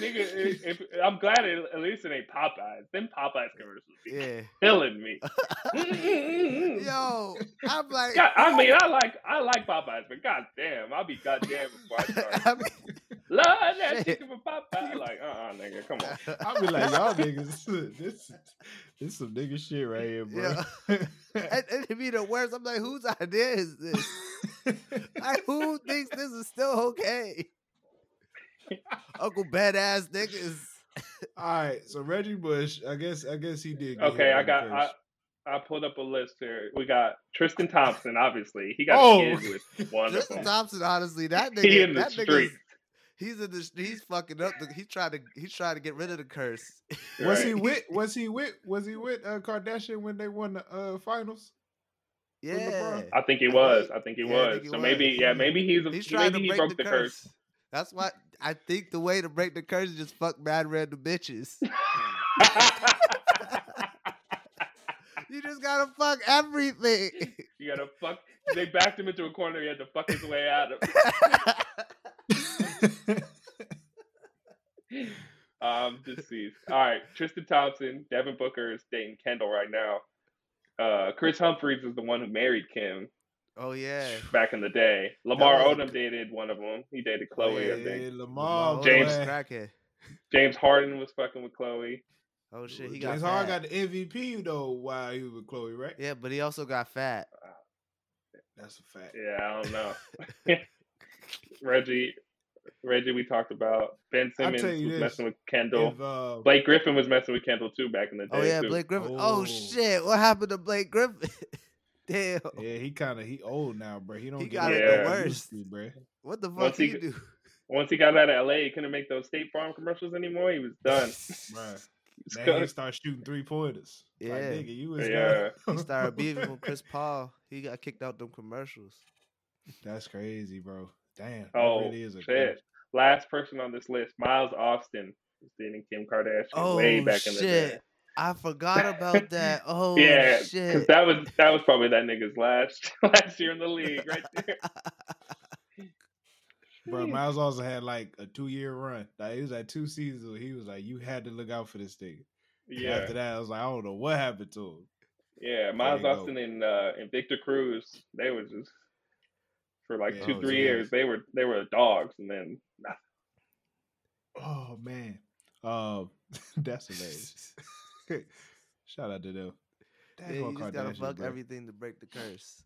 Nigga, it, it, I'm glad it, at least it ain't Popeyes. Them Popeyes commercials be yeah. killing me. Yo, I'm like, God, I mean, I like, I like Popeyes, but goddamn, I'll be goddamn before I start. I mean, love that shit. Chicken from Popeyes. Like, uh, uh-uh, nigga, come on. I'll be like, y'all niggas, this, this some nigga shit right here, bro. Yeah. and, and it'd be the worst. I'm like, whose idea is this? Like, who thinks this is still okay? Uncle Badass niggas. All right, so Reggie Bush, I guess, I guess he did. Get okay, I got, I, I pulled up a list here. We got Tristan Thompson, obviously. He got oh. a kid with one. Tristan Thompson, honestly, that nigga, he in the that street. He's in the, he's fucking up. He's trying to, he's trying to get rid of the curse. Right. Was he with? Was he with? Was he with uh, Kardashian when they won the uh, finals? Yeah, I think he was. I think he yeah, was. Think he so was. maybe, yeah, maybe he's. he's he, trying maybe to break he broke the, the curse. curse. That's why I think the way to break the curse is just fuck mad random bitches. You just gotta fuck everything. You gotta fuck. They backed him into a corner. He had to fuck his way out of. um, deceased. All right, Tristan Thompson, Devin Booker is dating Kendall right now. Uh, Chris Humphries is the one who married Kim. Oh, yeah. Back in the day. Lamar oh, Odom dated one of them. He dated Chloe, yeah, I think. Lamar James, Odom. James Harden was fucking with Chloe. Oh, shit. He got James fat. Harden got the M V P, though, while he was with Chloe, right? Yeah, but he also got fat. That's a fact. Yeah, I don't know. Reggie, Reggie, we talked about. Ben Simmons was this. messing with Kendall. If, uh, Blake Griffin was messing with Kendall, too, back in the day. Oh, yeah, too. Blake Griffin. Oh. oh, shit. What happened to Blake Griffin? Damn. Yeah, he kind of he old now, bro. He don't he get got it yeah. the worst, bro. What the fuck did he, he do? Once he got out of L A, he couldn't make those State Farm commercials anymore. He was done. Right. Now gonna... he started shooting three pointers. Yeah, like, nigga, you was yeah. He started beefing with Chris Paul. He got kicked out them commercials. That's crazy, bro. Damn. Oh, really is a shit. Last person on this list, Miles Austin, was dating Kim Kardashian oh, way back shit. in the day. I forgot about that. Oh yeah, shit! Because that was that was probably that nigga's last last year in the league, right there. Bro, Miles also had like a two year run. Like he was at two seasons where he was like, "You had to look out for this nigga." Yeah. And after that, I was like, "I don't know what happened to him." Yeah, Miles Austin go. and uh, and Victor Cruz, they were just for like yeah, two oh, three yeah. years. They were they were dogs, and then. Nah. Oh man, uh, that's hilarious. Shout out to them. Yeah, you just gotta fuck bro. everything to break the curse.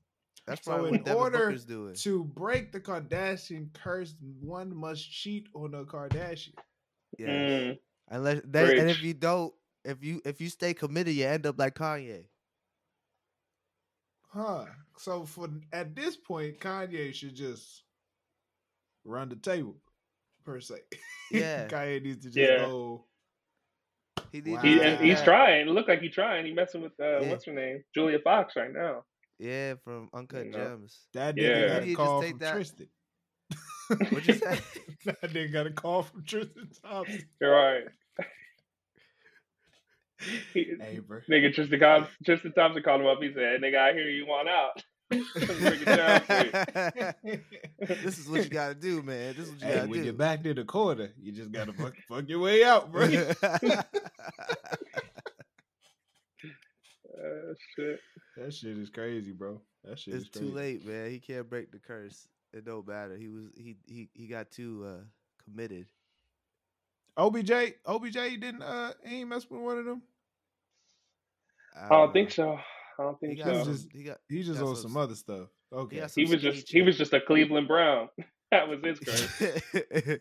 That's so in order doing. to break the Kardashian curse, one must cheat on a Kardashian. Yeah, mm. unless that, and if you don't, if you if you stay committed, you end up like Kanye. Huh? So for at this point, Kanye should just run the table, per se. Yeah, Kanye needs to just yeah. go. He wow. he, and he's trying. It look like he's trying. He messing with uh, yeah. what's her name, Julia Fox, right now. Yeah, from Uncut you know? Gems. That nigga yeah. got a call from that... Tristan. What'd you say? That nigga got a call from Tristan Thompson. You're right. He, hey, bro. Nigga Tristan, called, Tristan Thompson called him up. He said, "Nigga, I hear you want out." This is what you gotta do, man. This is what you hey, gotta when do. When you're back near the corner, you just gotta fuck, fuck your way out, bro. uh, shit. That shit is crazy, bro. That shit it's is crazy. Too late, man. He can't break the curse. It don't matter. He was he he, he got too uh, committed. O B J, O B J he didn't uh he ain't mess with one of them. I don't, I don't think so. I don't think he so. Just, he got, he's just got on some, some other stuff. Okay, he, he was just he was just a Cleveland Brown. That was his curse.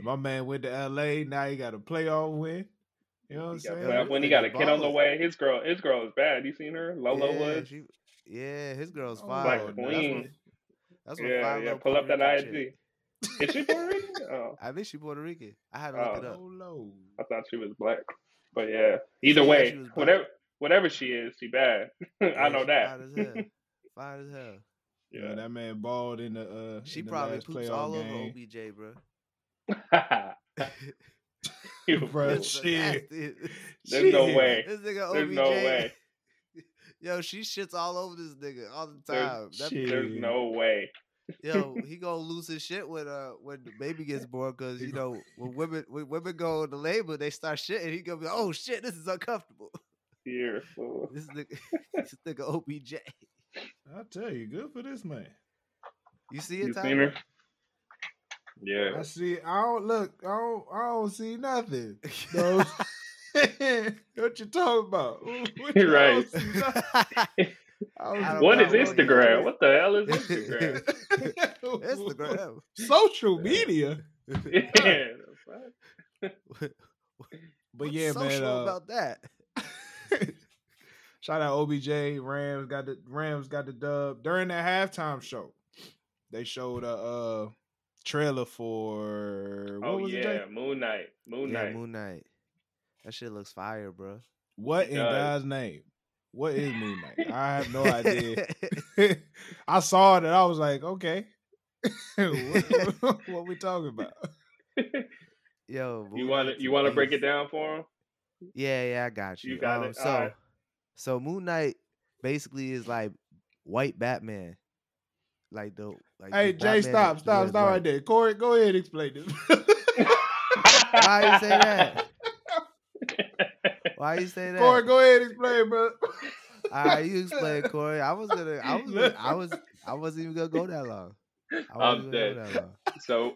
My man went to L A. Now he got a playoff win. You know what I'm saying? When he got a kid on the way, his girl, his girl is bad. You seen her, Lolo yeah, Woods? She, yeah, his girl's fine. Like queen. That's what. Yeah, yeah. Pull up that I G. Is she Puerto Rican? Oh. I think she Puerto Rican. I had to oh. look it up. Lolo. I thought she was black, but yeah. Either yeah, way, whatever. Whatever she is, she bad. Yeah, I know that. Fine as hell. Fine as hell. Yeah, you know, that man balled in the. Uh, she in the probably poops all game. over O B J, bro. You bro, shit. There's she, no way. This nigga O B J. There's no way. Yo, she shits all over this nigga all the time. There's, that, there's no way. Yo, he gonna lose his shit when uh when the baby gets born, because you know when women when women go to labor, they start shitting. He gonna be like, oh shit, this is uncomfortable. Yeah, well. This nigga, this nigga O B J. I tell you, good for this man. You see it, Tyler? Yeah, I see. I don't look. I don't. I don't see nothing. Those, what you talking about? What you right. What is Instagram? What the hell is Instagram? Instagram, social media. Yeah. But yeah, what's man. Social uh, about that. Shout out O B J. Rams got the Rams got the dub during that halftime show. They showed a uh, trailer for what oh was yeah, it, Moon Knight. Moon Knight. Yeah, Moon Knight. That shit looks fire, bro. What it in does. God's name? What is Moon Knight? I have no idea. I saw it and I was like, okay, what, what, what we talking about? Yo, Moon you want to you want to break it down for him? Yeah, yeah, I got you. You got um, it. So, right. so Moon Knight basically is like white Batman. Like the like hey the Jay, stop, stop, stop right there. Corey, go ahead and explain this. Why you say that? Why you say that? Corey, go ahead and explain, bro. All right, you explain, Corey. I was gonna, I was, gonna, I was, I wasn't even gonna go that long. I I'm dead. Go that long. So,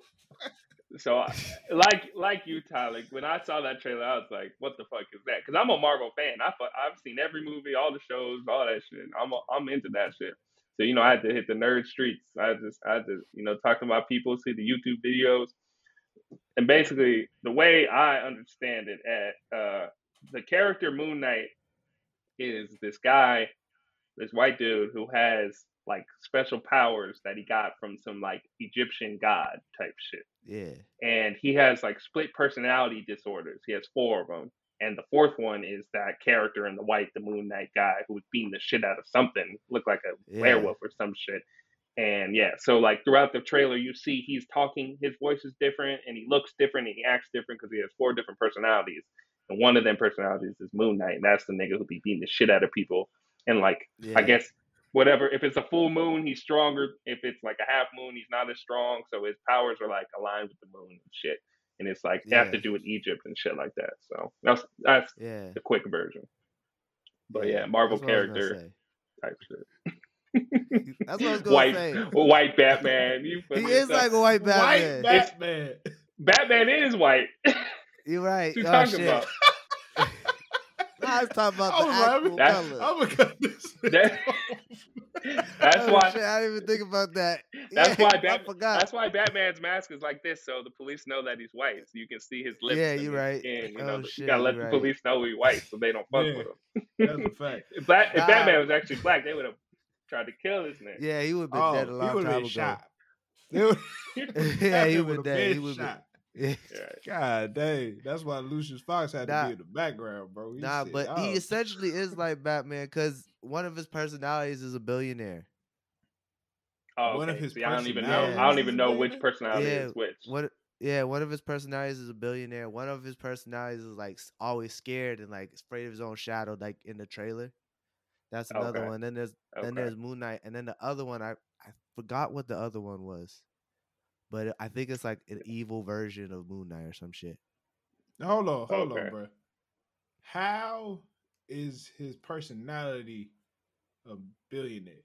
so I, like, like you, Tyler. When I saw that trailer, I was like, "What the fuck is that?" Because I'm a Marvel fan. I, I've seen every movie, all the shows, all that shit. I'm, a, I'm into that shit. So, you know, I had to hit the nerd streets. I just, I just, you know, talking about people, see the YouTube videos. And basically, the way I understand it, at uh, the character Moon Knight is this guy, this white dude who has, like, special powers that he got from some, like, Egyptian god type shit. Yeah. And he has, like, split personality disorders. He has four of them. And the fourth one is that character in the white, the Moon Knight guy who was beating the shit out of something, looked like a yeah. werewolf or some shit. And yeah, so like throughout the trailer, you see he's talking, his voice is different and he looks different and he acts different because he has four different personalities. And one of them personalities is Moon Knight. And that's the nigga who be beating the shit out of people. And like, yeah. I guess whatever, if it's a full moon, he's stronger. If it's like a half moon, he's not as strong. So his powers are like aligned with the moon and shit. And it's like, yeah. have to do with Egypt and shit like that. So that's that's yeah. the quick version. But yeah, yeah Marvel character type shit. That's what I was gonna white, say. White Batman. You he is like a white Batman. White Batman. It's, Batman is white. You're right. What you oh, talking shit. About? I was talking about the actual color. I'm gonna cut this. That, that's oh, why shit, I didn't even think about that. That's yeah, why Bat- I forgot. That's why Batman's mask is like this, so the police know that he's white. So you can see his lips. Yeah, you're right. Skin, you, oh, know, shit, you gotta let the right. police know he's white, so they don't fuck yeah, with him. That's a fact. If, Black, if nah. Batman was actually black, they would have tried to kill his nigga. Yeah, he would have been oh, dead a long time ago. Shot. Would, yeah, he would have dead. He would be. Yeah. God dang, that's why Lucius Fox had nah, to be in the background, bro. He nah, said, but oh. he essentially is like Batman because one of his personalities is a billionaire. Oh, okay. One of his See, I don't even know. I don't even know which personality yeah, is which. What? Yeah, one of his personalities is a billionaire. One of his personalities is like always scared and like afraid of his own shadow, like in the trailer. That's another okay. one. Then there's okay. then there's Moon Knight, and then the other one I I forgot what the other one was. But I think it's like an evil version of Moon Knight or some shit. Hold on, hold okay. on, bro. How is his personality a billionaire?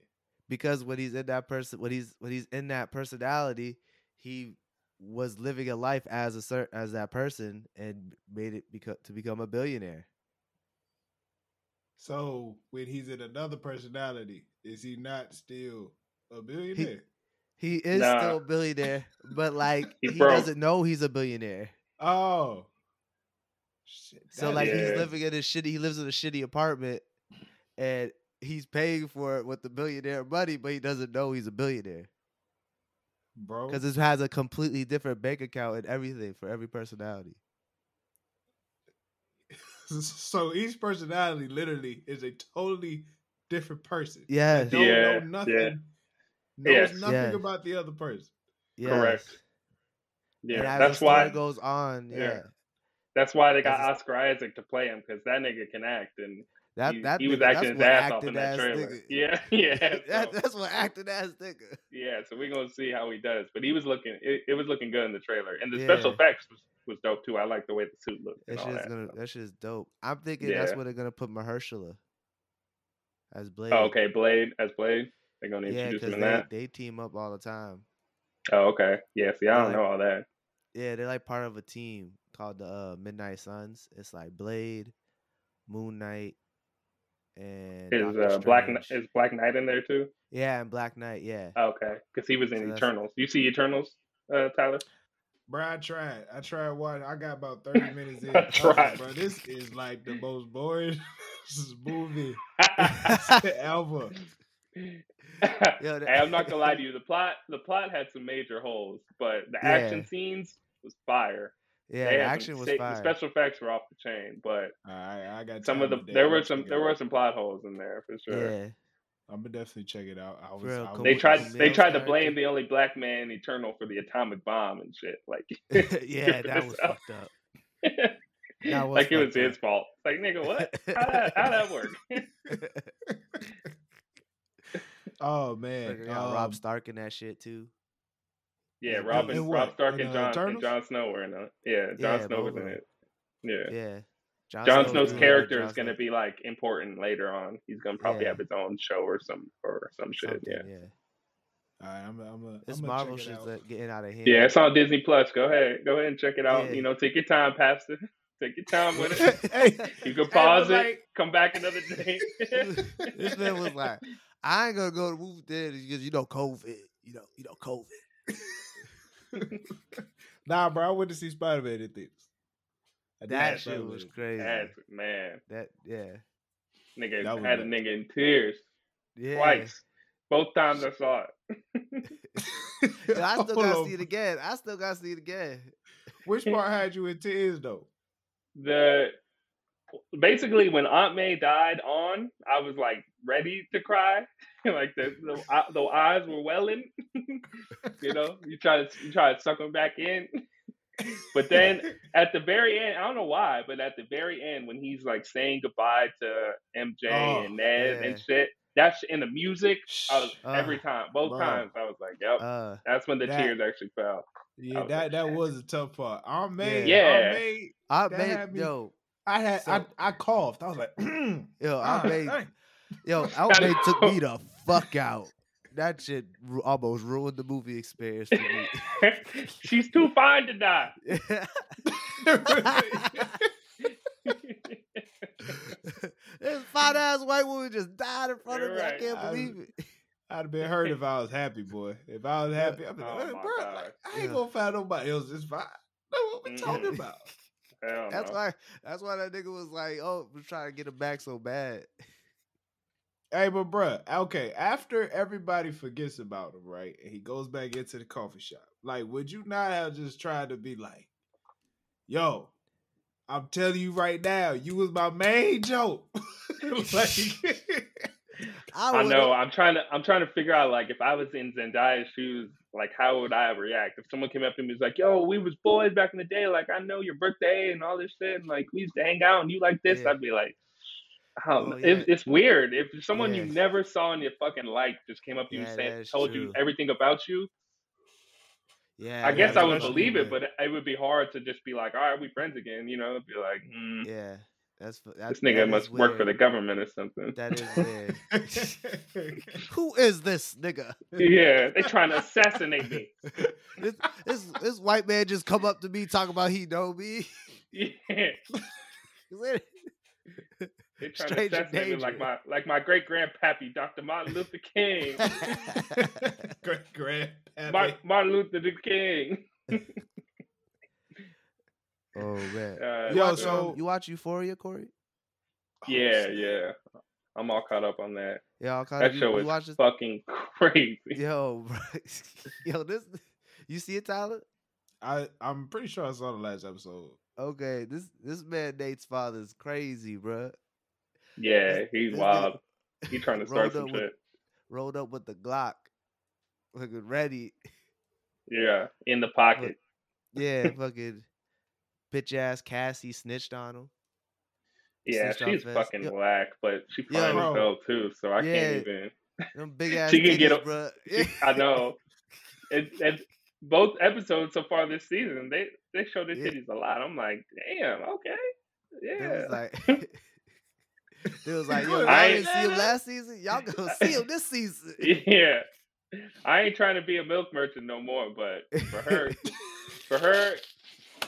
Because when he's in that person, when he's when he's in that personality, he was living a life as a cert- as that person and made it beco- to become a billionaire. So when he's in another personality, is he not still a billionaire? He- He is nah. still a billionaire, but like he, he doesn't know he's a billionaire. Oh, shit, so like is. he's living in a shitty. He lives in a shitty apartment, and he's paying for it with the billionaire money, but he doesn't know he's a billionaire, bro. Because it has a completely different bank account and everything for every personality. So each personality literally is a totally different person. Yes. They don't yeah, know nothing. Yeah. Knows yes. nothing yes. about the other person. Yes. Correct. Yeah, and that's why it goes on. Yeah. yeah, that's why they got Oscar Isaac to play him because that nigga can act, and That he, that he was nigga, acting his ass off in that trailer. Nigga. Yeah, yeah. So. that, that's what acted ass nigga. Yeah, so we're gonna see how he does. But he was looking, it, it was looking good in the trailer, and the yeah. special effects was, was dope too. I like the way the suit looked. That shit's gonna, that shit's dope. I'm thinking yeah. that's where they're gonna put Mahershala as Blade. Oh, okay, Blade as Blade. They're gonna yeah, introduce him in they, that. They team up all the time. Oh, okay. Yeah, see, I don't like, know all that. Yeah, they're like part of a team called the uh, Midnight Suns. It's like Blade, Moon Knight. And is uh, Black is Black Knight in there too? Yeah, and Black Knight, yeah. Okay, because he was in so Eternals. You see Eternals, uh, Tyler? Bro, I tried. I tried watching. I got about thirty minutes in. I tried. Bro, this is like the most boring movie ever. Yo, the- hey, I'm not gonna lie to you. The plot, the plot had some major holes, but the yeah. action scenes was fire. Yeah, the action was fire. The special effects were off the chain, but all right, I got some of the there were some there were some plot holes in there for sure. Yeah, I'm gonna definitely check it out. I was, real, I was they tried they tried to blame the only black man in Eternal for the atomic bomb and shit. Like, yeah, that was fucked up. That was like it was his fault. Like, nigga, what? How that how that work? Oh man, um, Rob Stark in that shit too. Yeah, Robin, and Rob Stark, and, uh, and John and Jon Snow were in it. Yeah, Jon yeah, Snow was in it. Yeah, yeah. Jon, Jon Snow's Snow character Jon is going to be like important later on. He's going to probably yeah. have his own show or some or some Something, shit. Yeah. yeah. All right, I'm. I'm. I'm this Marvel shit's it getting out of hand. Yeah, it's on Disney Plus. Go ahead, go ahead and check it out. Yeah. You know, take your time, Pastor. Take your time with it. Hey, you can pause it, like... come back another day. This man was like, "I ain't gonna go to the movie theater because you know COVID. You know, you know COVID." Nah, bro, I went to see Spider-Man at this. That shit Spider-Man. Was crazy. That's, man. That yeah, nigga that had a nigga in tears. Yeah. Twice, both times I saw it. I still gotta oh, see it again. I still gotta see it again. Which part had you in tears though? The basically when Aunt May died on, I was like ready to cry. Like the, the the eyes were welling, you know. You try to you try to suck them back in, but then at the very end, I don't know why, but at the very end when he's like saying goodbye to M J oh, and Ned yeah. and shit, that's in the music. I was, uh, every time, both bro. times, I was like, "Yep." Uh, that's when the that, tears actually fell. Yeah, that like, that was a tough part. I made, yeah, I made, I made, yo, I had, so, I, I coughed. I was like, yo, I made, yo, I made took me the fuck out. That shit almost ruined the movie experience for me. She's too fine to die. This fine ass white woman just died in front You're of me. Right. I can't believe I'd, it. I'd have been hurt if I was happy, boy. If I was happy, I'd be like, oh, bro, like, I ain't yeah. gonna find nobody else. It's fine. That's what we talking about. That's know. why. That's why that nigga was like, "Oh, we're trying to get him back so bad." Hey, but bruh, okay, after everybody forgets about him, right, and he goes back into the coffee shop, like, would you not have just tried to be like, yo, I'm telling you right now, you was my main joke. Like, I, I know, I'm trying to I'm trying to figure out, like, if I was in Zendaya's shoes, like, how would I react? If someone came up to me and was like, yo, we was boys back in the day, like, I know your birthday and all this shit, and, like, we used to hang out and you like this, yeah. I'd be like, Um, oh, yeah. it, it's weird if someone yeah. you never saw in your fucking life just came up to you yeah, and said, told true. you everything about you. Yeah, I yeah, guess I would believe true, it, man. But it would be hard to just be like, "All right, we friends again," you know? It'd be like, mm, "Yeah, that's, that's this nigga that must work for the government or something." That is weird. Who is this nigga? Yeah, they trying to assassinate me. This, this this white man just come up to me talking about he know me. Yeah. They're trying Strange to assassinate me like my like my great grandpappy, Doctor Martin Luther King. Great grandpappy, Martin, Martin Luther King. Oh man! Uh, Yo, watch, so um, you watch Euphoria, Corey? Yeah, oh, yeah. I'm all caught up on that. Yeah, all caught that up. show you, is you watch fucking this? crazy. Yo, bro. Yo, this. You see it, Tyler? I I'm pretty sure I saw the last episode. Okay, this this man Nate's father is crazy, bro. Yeah, he's wild. He trying to start some with, shit. Rolled up with the Glock, looking ready. Yeah, in the pocket. Yeah, fucking bitch ass Cassie snitched on him. Yeah, she's fucking black, but she probably was dope too, so I yeah. can't even. Them big ass she can get a, she, I know. And, and both episodes so far this season, they they show their yeah. titties a lot. I'm like, damn, okay, yeah. It was like, it was like, yo, I didn't see him last season. Y'all gonna see him this season? Yeah, I ain't trying to be a milk merchant no more, but for her, for her,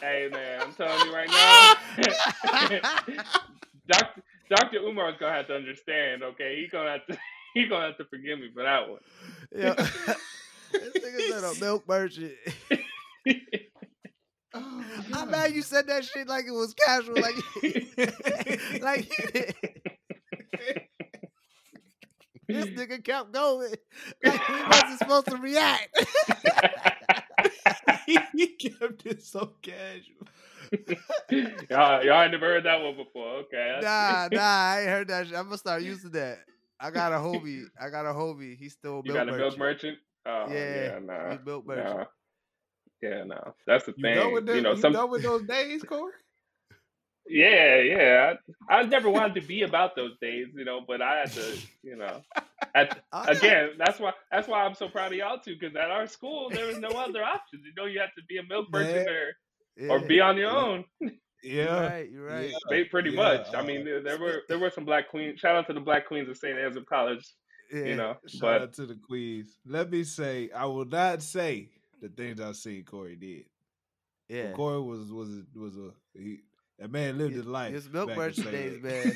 hey man, I'm telling you right now, Doctor Doctor Umar's gonna have to understand. Okay, he's gonna have to. You're going to have to forgive me for that one. Yeah. This nigga said a milk merchant. Oh, I'm mad you said that shit like it was casual. Like, like this nigga kept going. Like we wasn't supposed to react. He kept it so casual. y'all, y'all ain't never heard that one before. Okay. Nah, nah, I ain't heard that shit. I'm going to start using that. I got a Hobie. I got a Hobie. He's still milk you got a milk merchant. merchant? Oh, yeah, yeah, nah, milk merchant. Nah. Yeah, no. That's the you thing. Know with them, you know, you some... know with those days, Corey? Yeah, yeah. I, I never wanted to be about those days, you know, but I had to, you know. At, again, that's why that's why I'm so proud of y'all too, because at our school there was no other options. You know, you had to be a milk merchant yeah. or, or be on your yeah. own. Yeah, you're right. You're right. Yeah. Pretty yeah. much. I mean, there, there were there were some black queens. Shout out to the black queens of Saint Anne's of College. Yeah. You know, shout but... out to the queens. Let me say, I will not say the things I've seen Corey did. Yeah, but Corey was was was a he, that man lived his, his life. His milk merchant days, man.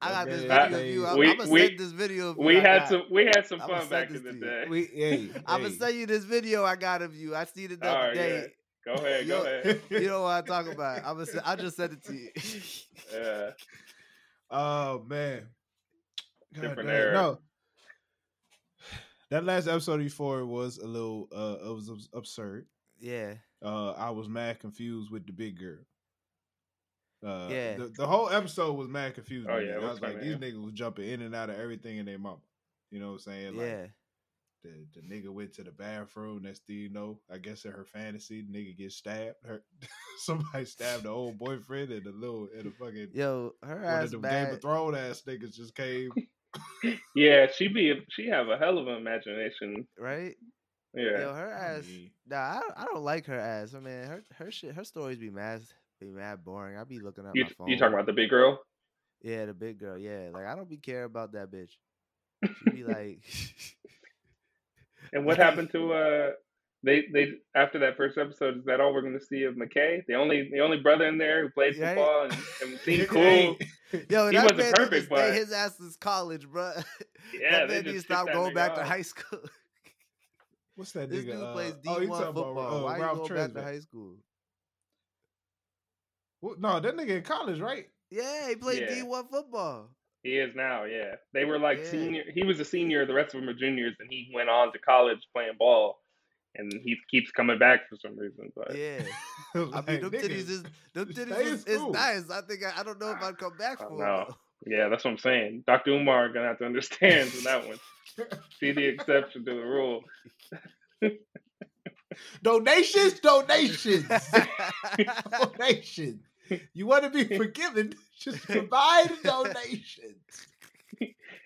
I got this video of you. I'm, we, I'm gonna we, send this video. Of you we I had got. some we had some I'm fun back in the day. We, hey, hey. I'm gonna send you this video I got of you. I see it the other right, day. Yeah. Go ahead, go ahead. You know what I'm talking about. I'm gonna, I just said it to you. Yeah. Oh man. God, different man. Era. No. That last episode before was a little. Uh, it was absurd. Yeah. Uh, I was mad confused with the big girl. Uh, yeah. The, the whole episode was mad confused. Oh yeah. I was like, these niggas was jumping in and out of everything in their mama. You know what I'm saying? Like, yeah. The, the nigga went to the bathroom. That's the, you know, I guess in her fantasy, the nigga gets stabbed. Her, somebody stabbed the old boyfriend and the little and the fucking yo. Her ass the bad. Game of Thrones ass niggas just came. Yeah, she be she have a hell of an imagination, right? Yeah, yo, her ass. Nah, I, I don't like her ass. I mean, her her shit, her stories be mad be mad boring. I be looking at my phone. You talking about the big girl? Yeah, the big girl. Yeah, like I don't be care about that bitch. She be like. And what happened to uh they they after that first episode? Is that all we're gonna see of McKay? The only the only brother in there who played yeah. football and, and seemed cool. Yo, he that wasn't man perfect, just but his ass is college, bro. Yeah, that man needs to stop going back off. to high school. What's that? This nigga? dude uh, plays D one oh, football. About, uh, Why Ralph you going Trisman. back to high school? Well, no, that nigga in college, right? Yeah, he played yeah. D one football. He is now, yeah. They were like yeah. senior. He was a senior. The rest of them are juniors, and he went on to college playing ball, and he keeps coming back for some reason. But yeah, like, I mean, them nigga, titties is them titties is, is nice. I think I, I don't know if I'd come back for them. Yeah, that's what I'm saying. Doctor Umar gonna have to understand for that one. See the exception to the rule. Donations, donations, donations. You want to be forgiven, just provide donations.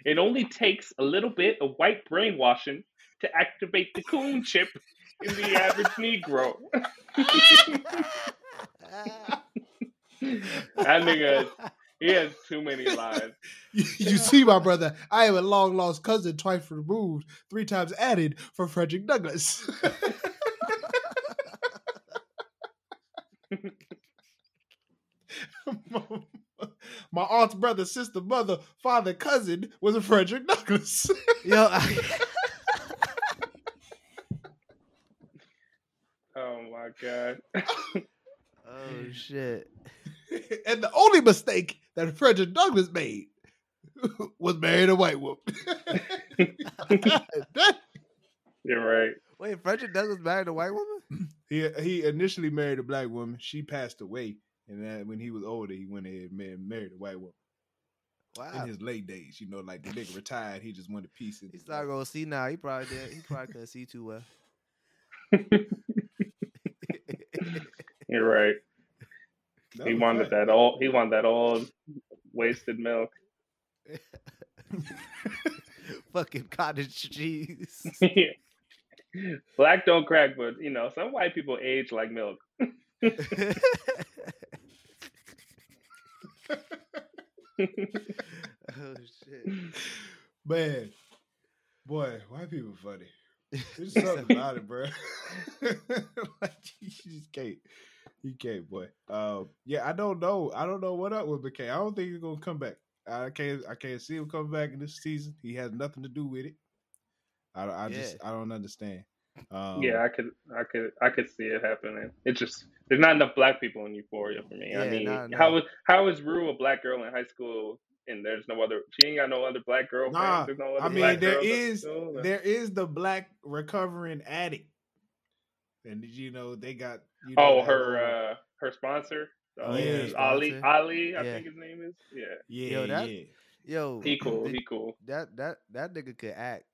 It only takes a little bit of white brainwashing to activate the coon chip in the average Negro. That nigga, he has too many lies. You, you see, my brother, I am a long-lost cousin, twice removed, three times added from Frederick Douglass. My aunt's brother, sister, mother, father, cousin was a Frederick Douglass. Yo, I... Oh my god! Oh shit! And the only mistake that Frederick Douglass made was marrying a white woman. You're right. Wait, Frederick Douglass married a white woman? He he initially married a black woman. She passed away. And then when he was older, he went ahead and married a white woman. Wow. In his late days, you know, like the nigga retired, he just went to pieces. He's not gonna see now. He probably did. He probably couldn't see too well. You're right. That he wanted that. that all. He wanted that old wasted milk. Fucking cottage cheese. Black don't crack, but you know some white people age like milk. Oh shit, man, boy, white people funny. There's something about it, bro. Like you just can't, you can't, boy. Um, yeah, I don't know. I don't know what up with B K. I don't think he's gonna come back. I can't. I can't see him come back in this season. He has nothing to do with it. I, I yeah. just. I don't understand. Um, yeah, I could. I could. I could see it happening. It just. There's not enough black people in Euphoria for me. Yeah, I mean, nah, nah. how was how is Rue a black girl in high school? And there's no other. She ain't got no other black girl. Nah, there's no other I mean black there is or... there is the black recovering addict, and did you know they got? You know, oh, her whole... uh, her sponsor. Oh, yeah, his Ali, Ali, I yeah. think his name is. Yeah, yeah, yo, that, yeah. yo he cool, he cool. That that that nigga could act.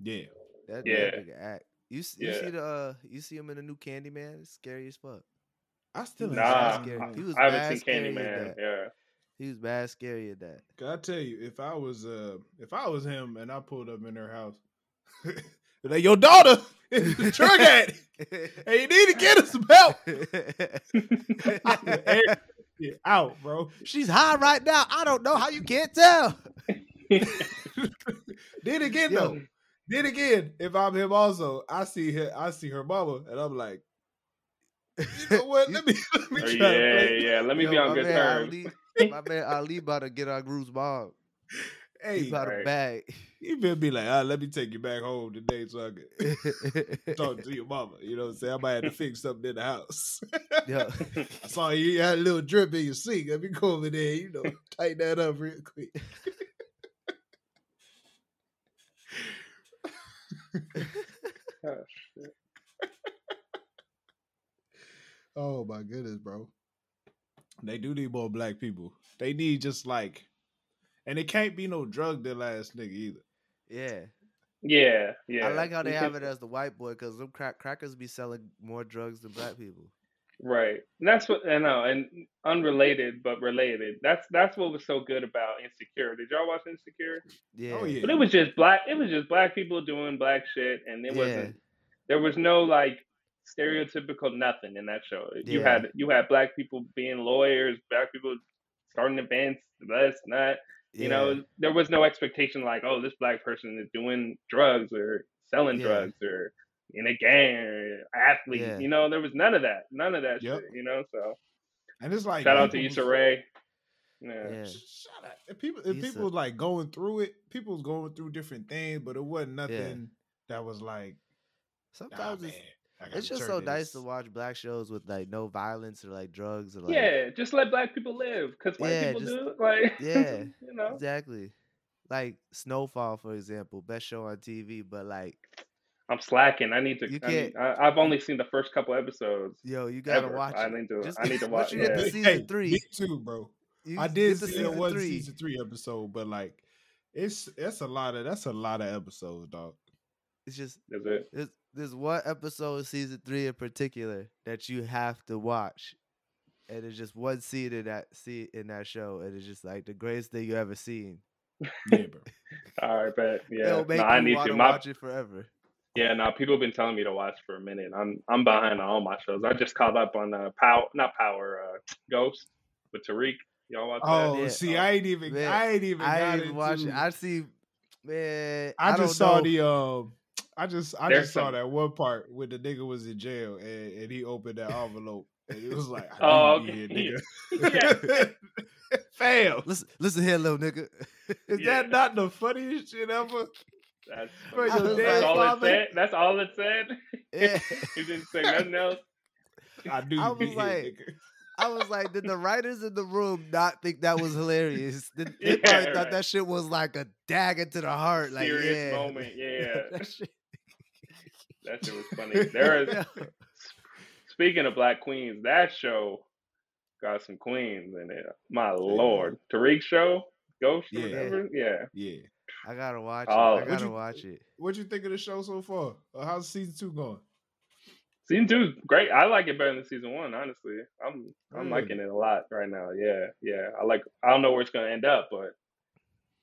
Yeah, that, yeah. that nigga act. You you yeah. see the uh, you see him in the new Candyman. It's scary as fuck. I still nah. Scary. He was I haven't seen Candyman. Yeah. He was bad scary at that. I tell you, if I was uh, if I was him and I pulled up in her house, like your daughter is the drug addict, and you need to get her some help. Out, bro. She's high right now. I don't know how you can't tell. Then again, Yo. though, then again, if I'm him, also, I see her, I see her mama, and I'm like, you know what? Let me, let me try. Yeah, to yeah. Let me Yo, be on good terms. My man Ali about to get our grooves bombed. Hey, he about right. a bag. He better be like, ah, right, let me take you back home today so I can talk to your mama. You know what I'm saying? I might have to fix something in the house. Yeah. I saw you had a little drip in your sink. Let me go over there, you know, tighten that up real quick. Oh, shit. Oh, my goodness, bro. They do need more black people. They need just like, and it can't be no drug deal ass nigga either. Yeah, yeah, yeah. I like how they have it as the white boy because them crack crackers be selling more drugs than black people. Right. And that's what I know. And unrelated but related. That's that's what was so good about Insecure. Did y'all watch Insecure? Yeah. Oh, yeah. But it was just black. It was just black people doing black shit, and it yeah. wasn't. There was no like. Stereotypical nothing in that show. Yeah. You had you had black people being lawyers, black people starting events, that's not yeah. you know, there was no expectation like, oh, this black person is doing drugs or selling yeah. drugs or in a gang or athlete. Yeah. You know, there was none of that. None of that yep. shit, you know, so and it's like shout out to Issa Rae. Yeah. yeah. Shout out. If people if Issa. people like going through it, people was going through different things, but it wasn't nothing yeah. that was like sometimes nah, it's, it's just so nice to watch black shows with like no violence or like drugs or like yeah, just let black people live because white yeah, people just, do like yeah, you know exactly. Like Snowfall, for example, best show on T V, but like I'm slacking. I need to. You can't, I mean, I, I've only seen the first couple episodes. Yo, you gotta ever. watch. I need to. Just, I need to watch. You yeah. get to season three. Hey, me too, bro. You I did see it was season three episode, but like it's that's a lot of that's a lot of episodes, dog. It's just is it. It's, There's one episode of season three in particular that you have to watch, and it's just one scene in that scene in that show, and it's just like the greatest thing you ever seen. Yeah, bro. All right, but yeah, no, I need to My... watch it forever. Yeah, now people have been telling me to watch for a minute. I'm I'm behind on all my shows. I just caught up on uh, Power, not Power, uh, Ghost with Tariq. Y'all watch oh, that? Oh, see, I ain't even, man, I ain't even, I ain't even watch it. I see, man. I, I just saw know. the um. I just I There's just saw some... that one part where the nigga was in jail and, and he opened that envelope and it was like, I oh, okay. Here, nigga. Yeah. Fam. Listen, listen here, little nigga. Is yeah. that not the funniest shit ever? That's, that's, all, it said? that's all it said. Yeah. He didn't say nothing else. I do. I was like, nigga. I was like, did the writers in the room not think that was hilarious? They yeah, probably right. thought that shit was like a dagger to the heart. Like, serious yeah. moment. Yeah. That shit. That shit was funny. There is, speaking of black queens, that show got some queens in it. My lord, Tariq's show, Ghost, yeah. or whatever. Yeah, yeah. I gotta watch it. Oh, I gotta you, watch it. What you think of the show so far? How's season two going? Season two is great. I like it better than season one, honestly. I'm I'm mm. liking it a lot right now. Yeah, yeah. I like. I don't know where it's gonna end up, but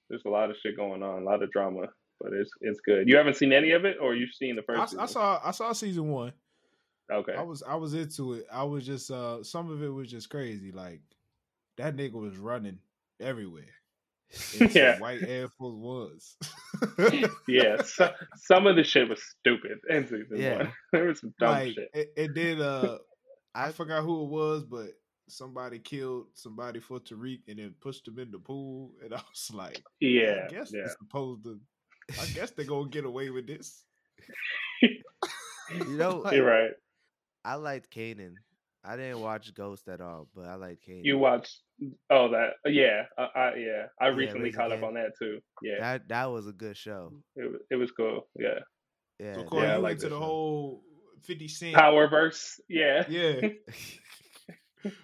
there's a lot of shit going on, a lot of drama. But it's it's good. You haven't seen any of it, or you've seen the first? I, season? I saw I saw season one. Okay. I was I was into it. I was just uh, some of it was just crazy. Like that nigga was running everywhere. It's yeah. White Air Force Ones. yeah. So, some of the shit was stupid in season yeah. one. There was some dumb like, shit. It, it did. Uh, I forgot who it was, but somebody killed somebody for Tariq and then pushed him in the pool. And I was like, yeah, I guess yeah. they're supposed to. I guess they're gonna get away with this. You know, like, you're right. I liked Kanan. I didn't watch Ghost at all, but I liked Kanan. You watched? Oh, that? Yeah, I, I yeah. I yeah, recently caught Kanan. Up on that too. Yeah, that that was a good show. It was, it was cool. Yeah, yeah. So Corey, yeah, you went to the show. Whole fifty Cent Powerverse. Yeah, yeah.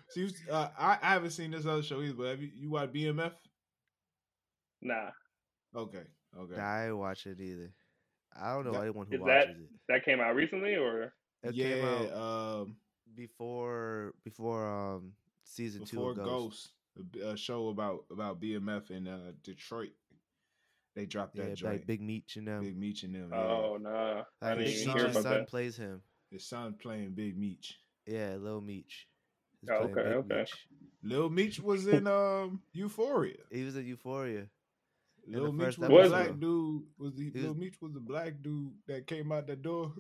See, so uh, I, I haven't seen this other show either. But have you, you watched B M F? Nah. Okay. Okay. Nah, I didn't watch it either. I don't know that, anyone who watches that, it. That came out recently, or it yeah, came out um, before before um, season before two. Before Ghost, Ghost, a show about about B M F in uh, Detroit. They dropped that yeah, joint. Like Big Meech and them. Big Meech and them. Yeah. Oh no! Nah. Like I his son, son that. plays him. His son playing Big Meech. Yeah, Lil Meech. Oh, okay, Big okay. Meech. Lil Meech was in um, Euphoria. He was in Euphoria. Lil Meech was the black dude. Was the Lil Meech was the black dude that came out the door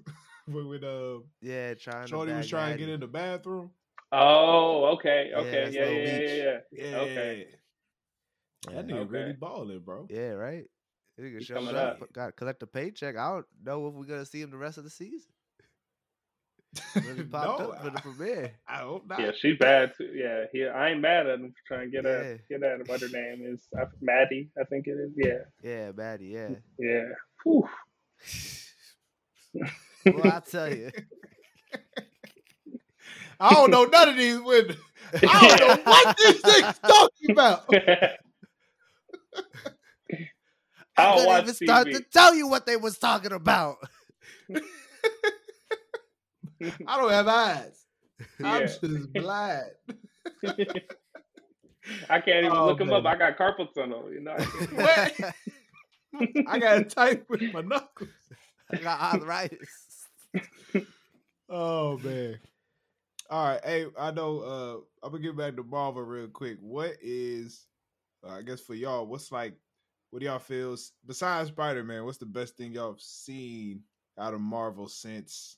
with uh yeah, trying. Shorty was trying to get in the bathroom. Oh, okay, okay, yeah, yeah, yeah, yeah, yeah. Okay, that nigga really balling, bro. Yeah, right. Nigga showing up, got to collect a paycheck. I don't know if we're gonna see him the rest of the season. Really popped no, up for the premiere. I, I hope not. Yeah, she bad too. Yeah, he, I ain't mad at him for trying to get yeah. her. Get out of what her name is. I, Maddie, I think it is. Yeah. Yeah, Maddie. Yeah. Yeah. Whew. Well, I tell you, I don't know none of these women. I don't know what these niggas talking about. I don't watch even T V. Start to tell you what they was talking about. I don't have eyes. Yeah. I'm just blind. I can't even oh, look man. Them up. I got carpal tunnel. You know. I, I got tight with my knuckles. I got arthritis. Oh man! All right. Hey, I know. Uh, I'm gonna get back to Marvel real quick. What is? Uh, I guess for y'all, what's like? What do y'all feel besides Spider-Man? What's the best thing y'all have seen out of Marvel since?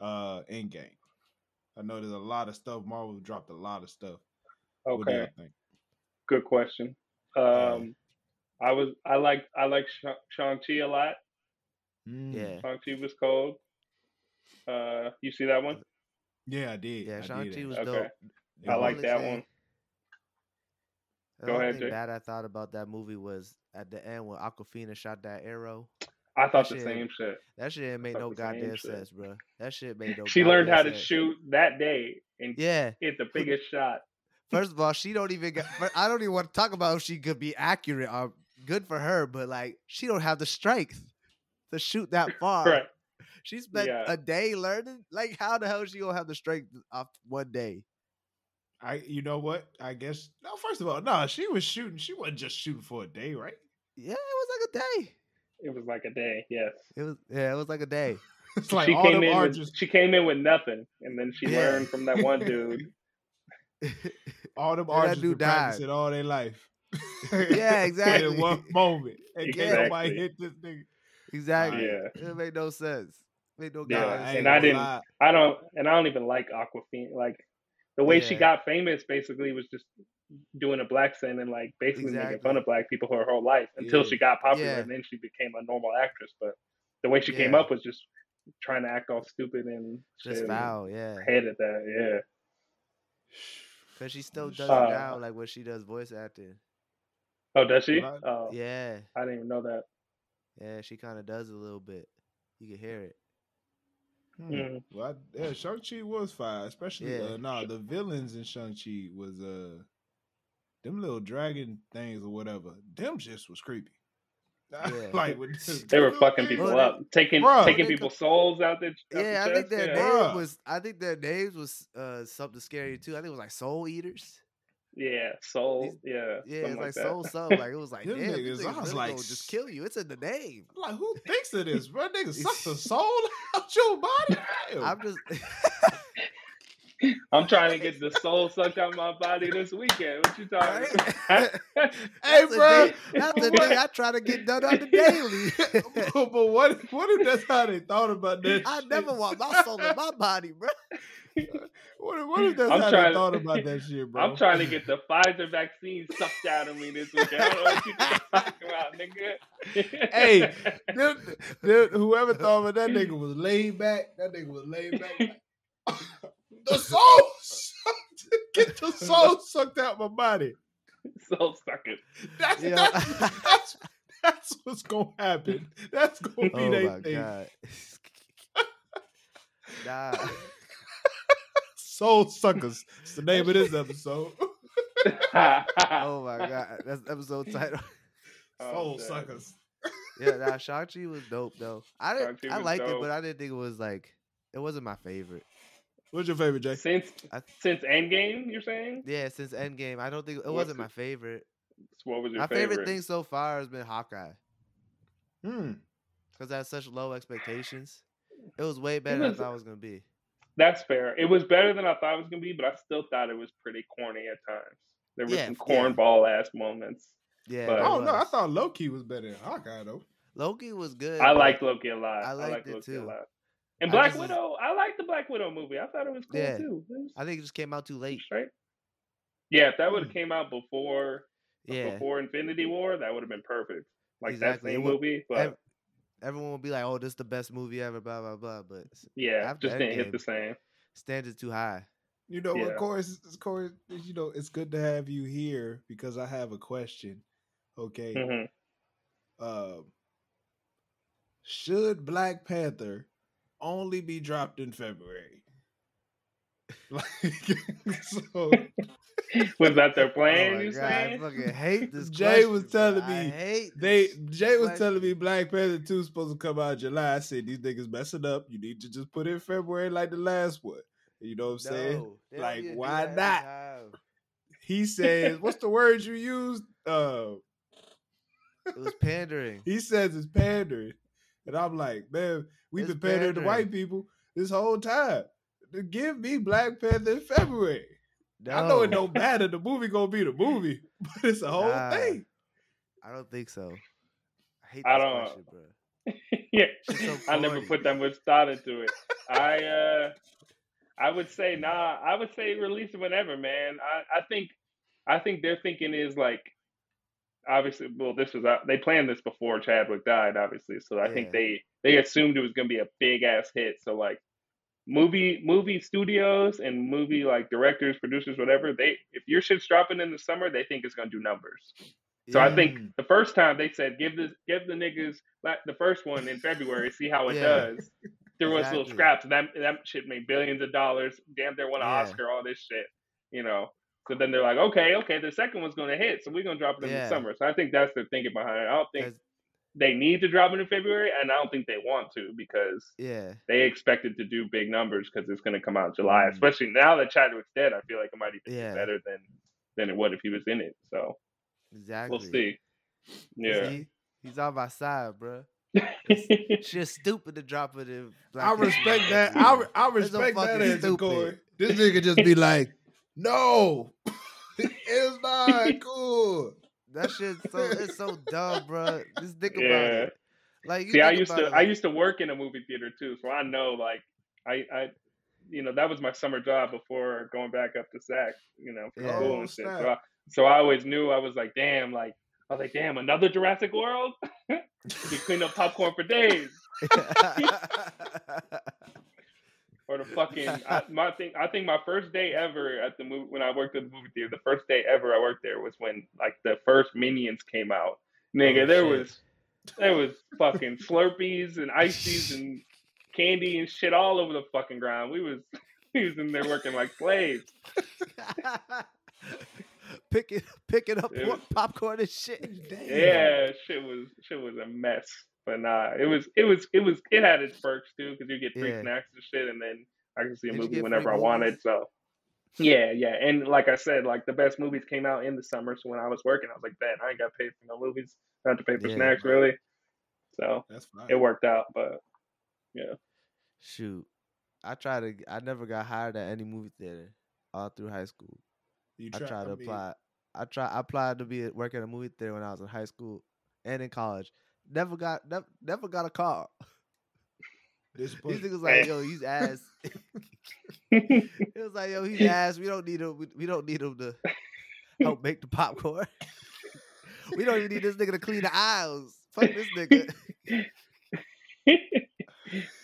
Uh, Endgame. I know there's a lot of stuff. Marvel dropped a lot of stuff. Okay. What do you think? Good question. Um, um, I was I like I like Shang-Chi a lot. Yeah. Shang-Chi was cold. Uh, you see that one? Yeah, I did. Yeah, I Shang-Chi did was okay. dope. I like that thing, one. The Go only ahead, thing Jay. Bad I thought about that movie was at the end when Awkwafina shot that arrow. I thought that the shit, same shit. That shit made no goddamn sense, bro. That shit made no. She learned how sense. to shoot that day and yeah. hit the biggest shot. First of all, she don't even. Got, I don't even want to talk about if she could be accurate or good for her, but like she don't have the strength to shoot that far. Right. She spent yeah. a day learning. Like how the hell she gonna have the strength off one day? I, you know what? I guess no. First of all, no. She was shooting. She wasn't just shooting for a day, right? Yeah, it was like a day. It was like a day, yes. It was, yeah, it was like a day. It's like she all came in arches. With she came in with nothing, and then she yeah. learned from that one dude. All them artists who practiced it all their life. Yeah, exactly. In one moment, and exactly. nobody hit this nigga. Exactly. Yeah. It made no sense. It made no yeah. God. And I, I didn't. Lie. I don't. And I don't even like Awkwafina. Like the way yeah. she got famous, basically, was just. Doing a black sin and like basically exactly. making fun of black people her whole life until yeah. she got popular yeah. and then she became a normal actress. But the way she yeah. came up was just trying to act all stupid and just foul, yeah. hated that, yeah. Because she still does uh, it now, like when she does voice acting. Oh, does she? Oh, yeah. I didn't even know that. Yeah, she kind of does a little bit. You can hear it. Hmm. Mm. Well, I, yeah, Shang-Chi was fire, especially yeah. uh, no, the villains in Shang-Chi was uh. Them little dragon things or whatever, them just was creepy. Yeah. Like they were fucking people bro, up, taking bro, taking people's souls out there. Yeah, I think their yeah. name was. I think their names was uh, something scary too. I think it was like Soul Eaters. Yeah, soul. These, yeah, yeah. It's like, like soul something. Like it was like, damn, niggas, niggas, I was like, just kill you. It's in the name. I'm like, who thinks of this, bro? Niggas suck the soul out your body. Damn. I'm just. I'm trying to get the soul sucked out of my body this weekend. What you talking about? Hey, bro. That's the day I try to get done on the daily. but, but what, what if that's how they thought about that? I shit? Never want my soul in my body, bro. What, what if that's I'm how they to, thought about that shit, bro? I'm trying to get the Pfizer vaccine sucked out of me this weekend. I don't know what you talking about, nigga. Hey, them, them, whoever thought about that nigga was laid back. That nigga was laid back. The soul sucked. Get the soul sucked out my body. Soul sucking. That's, yeah. that's, that's, that's what's going to happen. That's going to be oh their thing. God. Nah. Soul suckers. It's the name of this episode. Oh my God. That's the episode title. Soul oh, suckers. Yeah, nah, Shang-Chi was dope though. I didn't. I liked dope. it, but I didn't think it was like, it wasn't my favorite. What's your favorite, Jay? Since I, since Endgame, you're saying? Yeah, since Endgame. I don't think it What's wasn't it? my favorite. What was your my favorite? My favorite thing so far has been Hawkeye. Hmm. Because I had such low expectations. It was way better than I thought it was going to be. That's fair. It was better than I thought it was going to be, but I still thought it was pretty corny at times. There were yeah, some cornball-ass yeah. moments. Yeah. But, I don't know. I thought Loki was better than Hawkeye, though. Loki was good. I liked Loki a lot. I liked, I liked it, Loki too. a lot. And Black I just, Widow, I like the Black Widow movie. I thought it was cool yeah. too. Was, I think it just came out too late. Right? Yeah, if that would have came out before, yeah. before Infinity War, that would have been perfect. Like exactly. that same movie, but everyone would be like, "Oh, this is the best movie ever." Blah blah blah. But yeah, just didn't hit the same. Standards too high. You know, yeah. of course, of course, you know, it's good to have you here because I have a question. Okay, mm-hmm. uh, should Black Panther only be dropped in February? Like, so was that their plan? Oh you God, saying? I fucking hate this. Jay question, was telling me I hate they. Jay was question. telling me Black Panther two is supposed to come out in July. I said these niggas messing up. You need to just put it in February like the last one. You know what I'm no, saying? Like why not? Time. He says, "What's the word you used?" Uh, it was pandering. He says it's pandering. And I'm like, man, we've been pandering to white people this whole time. Give me Black Panther in February. No. I know it don't matter. The movie gonna be the movie, but it's a whole nah, thing. I don't think so. I hate this I don't, question, bro. Yeah, so I never put that much thought into it. I uh, I would say nah. I would say release it whenever, man. I, I think I think their thinking is like. Obviously, well, this was uh, they planned this before Chadwick died, obviously. So I yeah. think they they assumed it was going to be a big ass hit. So like, movie movie studios and movie like directors, producers, whatever, they if your shit's dropping in the summer, they think it's going to do numbers. So yeah. I think the first time they said give this give the niggas like, the first one in February, see how it yeah. does. There was exactly. little scraps, and that that shit made billions of dollars. Damn, they won an yeah. Oscar, all this shit, you know. So then they're like, okay, okay, the second one's going to hit, so we're going to drop it in yeah. the summer. So I think that's their thinking behind it. I don't think that's... they need to drop it in February, and I don't think they want to because yeah. they expected to do big numbers because it's going to come out in July. Mm-hmm. Especially now that Chadwick's dead, I feel like it might even yeah. be better than, than it would if he was in it. So exactly. we'll see. Yeah, he, He's on my side, bro. It's just stupid to drop it in. Black I respect that. I, I respect that as a core. This nigga just be like, no, it's not cool. That shit, so it's so dumb, bro. Just think yeah. about it. Like, you see, I used to, it. I used to work in a movie theater too, so I know. Like, I, I, you know, that was my summer job before going back up to S A C, you know, for yeah. school and shit. So I, so I always knew. I was like, damn, like I was like, damn, another Jurassic World. You clean up popcorn for days. Or the fucking, I, my thing, I think my first day ever at the movie, when I worked at the movie theater, the first day ever I worked there was when, like, the first Minions came out. Nigga, oh, there shit. was, there was fucking Slurpees and Ices and candy and shit all over the fucking ground. We was, we was in there working like slaves. picking picking up was, popcorn and shit. Damn. Yeah, shit was shit was a mess. But nah, it was it was it was it had its perks too, because you get free yeah. snacks and shit, and then I could see a Did movie whenever I wanted. So yeah, yeah, and like I said, like the best movies came out in the summer. So when I was working, I was like, "That I ain't got paid for no movies. I have to pay for yeah, snacks, bro. really." So that's fine. It worked out, but yeah. Shoot, I tried to. I never got hired at any movie theater all through high school. You tried I tried to, to apply. I try. I applied to be working at a movie theater when I was in high school and in college. Never got. Never, never got a call. This These niggas like, yo, he's ass. It was like, yo, he's ass. We don't need him. We, we don't need him to help make the popcorn. We don't even need this nigga to clean the aisles. Fuck this nigga.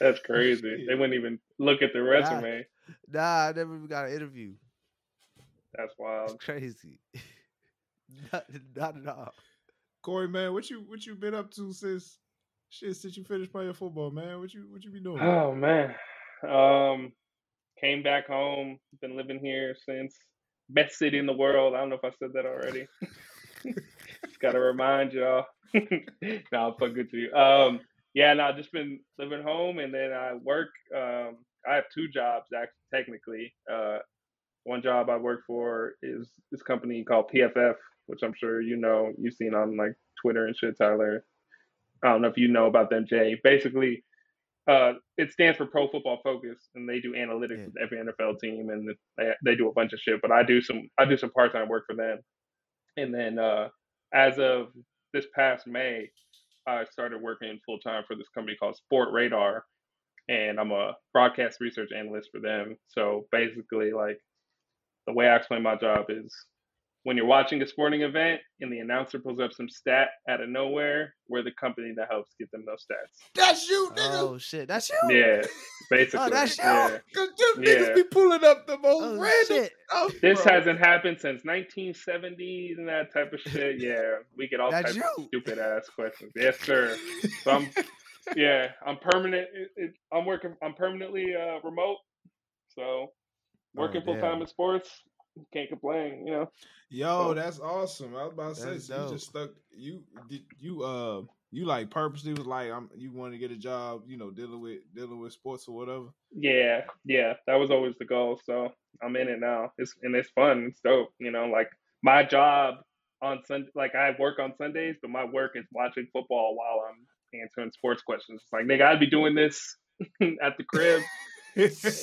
That's crazy. They wouldn't even look at the resume. Nah, nah I never even got an interview. That's wild. It's crazy. Not, not at all. Corey, man, what you what you been up to since? Shit, since you finished playing football, man, what you what you be doing? Oh man, um, came back home. Been living here since. Best city in the world. I don't know if I said that already. Just gotta remind y'all. Nah, fuck good to you. Um, yeah, no, nah, just been living home, and then I work. Um, I have two jobs actually, technically. Uh, one job I work for is this company called P F F, which I'm sure you know. You've seen on like Twitter and shit, Tyler. I don't know if you know about them, Jay. Basically, uh, it stands for Pro Football Focus, and they do analytics yeah. with every N F L team, and they they do a bunch of shit. But I do some I do some part time work for them. And then, uh, as of this past May, I started working full time for this company called Sport Radar, and I'm a broadcast research analyst for them. So basically, like the way I explain my job is, when you're watching a sporting event and the announcer pulls up some stat out of nowhere, we're the company that helps get them those stats. That's you, nigga. Oh, shit. That's you? Yeah, basically. Oh, that's you? Yeah. Because them yeah. niggas be pulling up the most oh, random stuff. This bro. hasn't happened since nineteen seventies and that type of shit. Yeah, we get all that's types you. of stupid-ass questions. Yes, sir. So I'm, yeah, I'm permanent. It, it, I'm working. I'm permanently uh, remote, so working oh, full-time in sports. Can't complain, you know. Yo, so, that's awesome. I was about to say, so you just stuck. You did you uh you like purposely was like, I'm. You want to get a job, you know, dealing with dealing with sports or whatever. Yeah, yeah, that was always the goal. So I'm in it now. It's and it's fun. It's dope. You know, like my job on Sunday, like I work on Sundays, but my work is watching football while I'm answering sports questions. It's like, nigga, I'd be doing this at the crib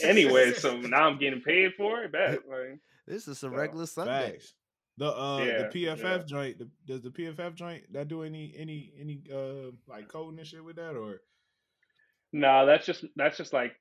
anyway. So now I'm getting paid for it. Back. Like, this is some so, regular Sunday. Facts. The uh yeah, the P F F yeah. joint. The, does the P F F joint that do any any any uh like coding and shit with that or? No, nah, that's just that's just like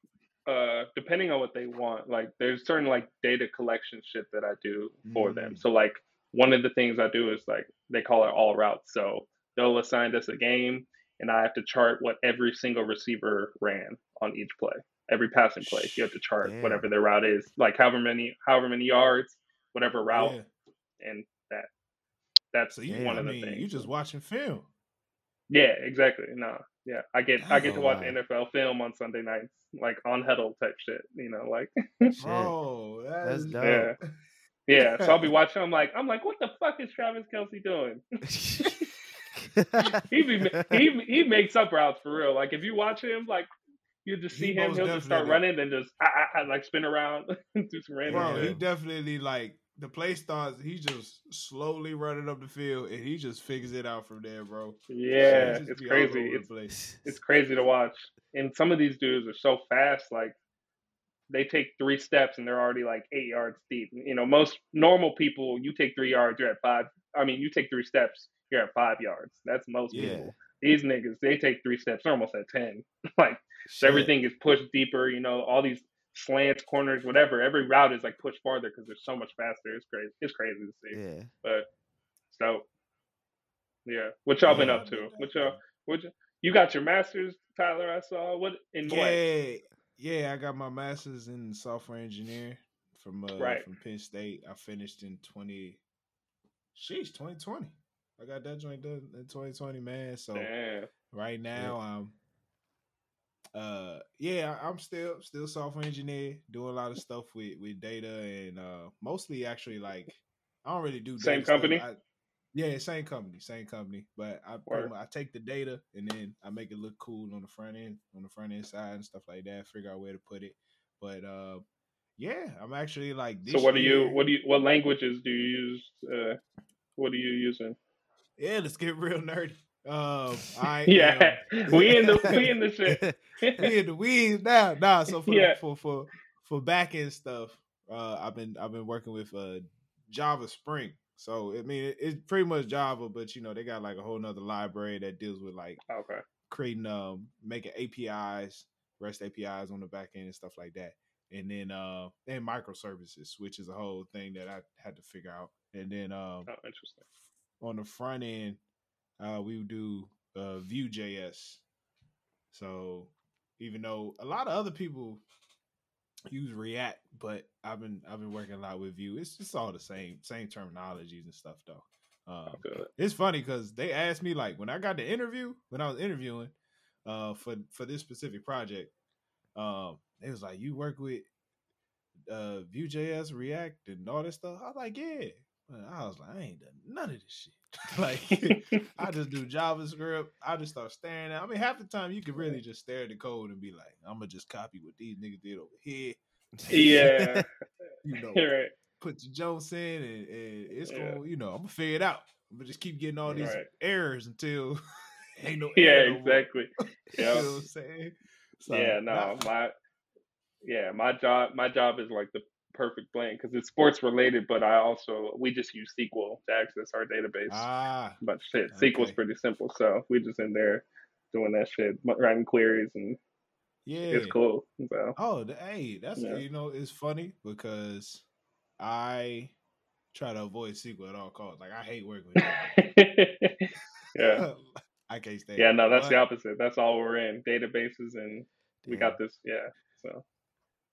uh depending on what they want. Like there's certain like data collection shit that I do for mm. them. So like one of the things I do is like they call it all routes. So they'll assign us a game, and I have to chart what every single receiver ran on each play. Every passing play, you have to chart Damn. whatever their route is, like however many, however many yards, whatever route, yeah. and that. That's so you, one yeah, of the I mean, things. You just watching film. Yeah, exactly. No, yeah, I get, oh, I get to watch wow. N F L film on Sunday nights, like on huddle type shit. You know, like. Oh, that that's dope. Yeah. yeah, so I'll be watching. I'm like, I'm like, what the fuck is Travis Kelce doing? he be, he he makes up routes for real. Like if you watch him, like. You just see he him; he'll just start running, then just I, I, I, like spin around, do some random. Bro, he definitely like the play starts. He just slowly running up the field, and he just figures it out from there, bro. Yeah, so it's crazy. It's it's crazy to watch. And some of these dudes are so fast; like they take three steps and they're already like eight yards deep. You know, most normal people, you take three yards, you're at five. I mean, you take three steps, you're at five yards. That's most yeah. people. These niggas, they take three steps, they're almost at ten. Like. So everything is pushed deeper, you know, all these slants, corners, whatever. Every route is like pushed farther because they're so much faster. It's crazy. It's crazy to see. Yeah. But so, yeah. What y'all yeah. been up to? What y'all? What y- you got your master's, Tyler? I saw what in what? Yeah, yeah. I got my master's in software engineering from uh, right. from Penn State. I finished in twenty. Sheesh, twenty twenty. I got that joint done in twenty twenty, man. So Damn. right now, yeah. I'm. Uh yeah, I'm still still software engineer, doing a lot of stuff with, with data and uh mostly actually like I don't really do data. Same company? I, yeah, same company, same company. But I pretty much, I take the data and then I make it look cool on the front end, on the front end side and stuff like that. Figure out where to put it. But uh, yeah, I'm actually like. This so what do you? What do you? What languages do you use? Uh, what are you using? Yeah, let's get real nerdy. Um, I yeah, um, we in the we in the shit. We in the weeds now. Nah, so for yeah. for for for back end stuff, uh, I've been I've been working with uh, Java Spring. So I mean, it, it's pretty much Java, but you know they got like a whole nother library that deals with like okay. creating um making A P Is, REST A P Is on the back end and stuff like that, and then uh and microservices, which is a whole thing that I had to figure out, and then um oh, interesting. on the front end. Uh, we do uh, Vue.js. So even though a lot of other people use React, but I've been I've been working a lot with Vue. It's just all the same same terminologies and stuff though. Um, okay. It's funny because they asked me like when I got the interview when I was interviewing uh, for for this specific project, um, they was like, "You work with uh, Vue.js, React, and all this stuff." I was like, "Yeah." I was like, I ain't done none of this shit. Like, I just do JavaScript. I just start staring at it. I mean, half the time you could really just stare at the code and be like, I'm going to just copy what these niggas did over here. Yeah. You know, right. Put your jokes in and, and it's yeah. cool. You know, I'm going to figure it out. I'm going to just keep getting all these right. errors until ain't no Yeah, error exactly. No yep. You know what I'm saying? So, yeah, no. Nah. my Yeah, my job, my job is like the perfect blank because it's sports related, but I also we just use S Q L to access our database. Ah, but shit, okay. S Q L's pretty simple, so we just in there doing that shit, writing queries, and yeah, it's cool. So oh, hey, that's yeah. you know, it's funny because I try to avoid S Q L at all costs. Like I hate working with it. Yeah, I can't stand. Yeah, no, that's but, the opposite. That's all we're in databases, and damn. we got this. Yeah, so.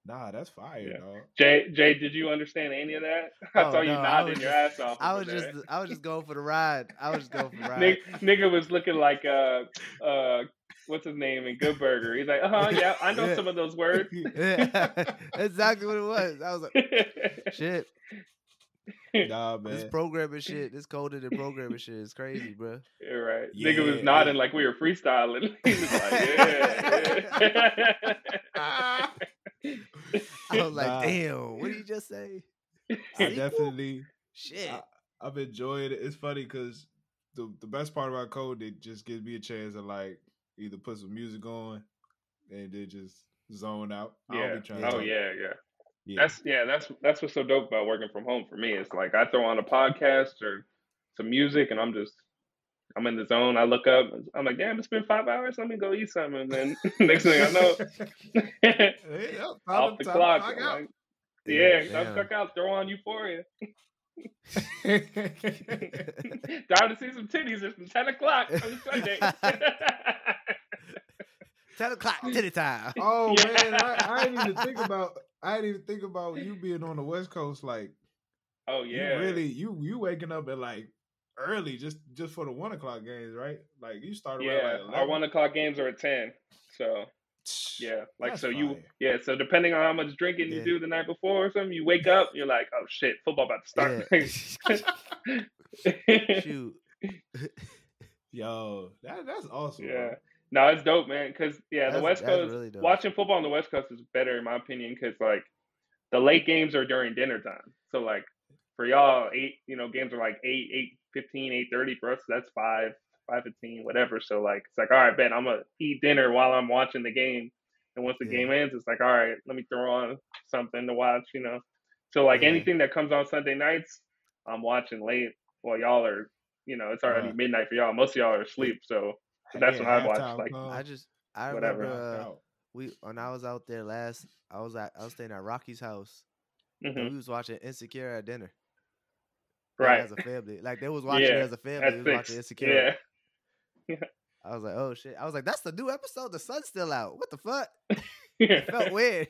Nah, that's fire, yeah. dog. Jay, Jay, did you understand any of that? I oh, saw you no, nodding your just, ass off. I was just, I was just going for the ride. I was just going for the ride. Nick, nigga was looking like, uh, uh, what's his name in Good Burger? He's like, uh huh, yeah, I know yeah. some of those words. Yeah. Exactly what it was. I was like, shit. Nah, man. This programming shit, this coded and programming shit is crazy, bro. Yeah, right. Yeah, nigga was nodding yeah. like we were freestyling. He was like, yeah. yeah. I was like, nah. damn, what did you just say? I definitely shit. I, I've enjoyed it. It's funny because the, the best part about code, it just gives me a chance to like either put some music on and then just zone out. Yeah. I'll be trying oh to yeah, yeah. Yeah. That's yeah, that's that's what's so dope about working from home for me. It's like I throw on a podcast or some music and I'm just I'm in the zone. I look up. I'm like, damn, it's been five hours. Let me go eat something. And then next thing I know, hey, yo, off the clock. Like, out. Yeah, I'm stuck out. Throw on Euphoria. Time to see some titties. It's ten o'clock on Sunday. ten o'clock titty time. Oh yeah. man, I, I didn't even think about. I didn't even think about you being on the West Coast. Like, oh yeah, you really, you you waking up at like. Early, just just for the one o'clock games, right? Like you started. Yeah, like our one o'clock games are at ten. So yeah, like that's so fire. you yeah. So depending on how much drinking yeah. you do the night before or something, you wake up, you're like, oh shit, football about to start. Yeah. Shoot, yo, that that's awesome. Yeah, bro. No, it's dope, man. Because yeah, that's, the West Coast really watching football on the West Coast is better in my opinion because like the late games are during dinner time. So like for y'all, eight you know games are like eight eight. fifteen, eight thirty for us. That's five, five fifteen, whatever. So like, it's like, all right, Ben, I'm gonna eat dinner while I'm watching the game. And once the yeah. game ends, it's like, all right, let me throw on something to watch, you know. So like yeah. anything that comes on Sunday nights, I'm watching late. Well, y'all are, you know, it's already uh, midnight for y'all. Most of y'all are asleep, so that's yeah, what I watch. Time, like, uh, I just, I whatever. Remember uh, we when I was out there last, I was at, I was staying at Rocky's house. Mm-hmm. And we was watching Insecure at dinner. Right. As a family. Like they was watching yeah, it as a family. They was six. Watching Insecure. Yeah. I was like, oh shit. I was like, that's the new episode. The sun's still out. What the fuck? It felt weird.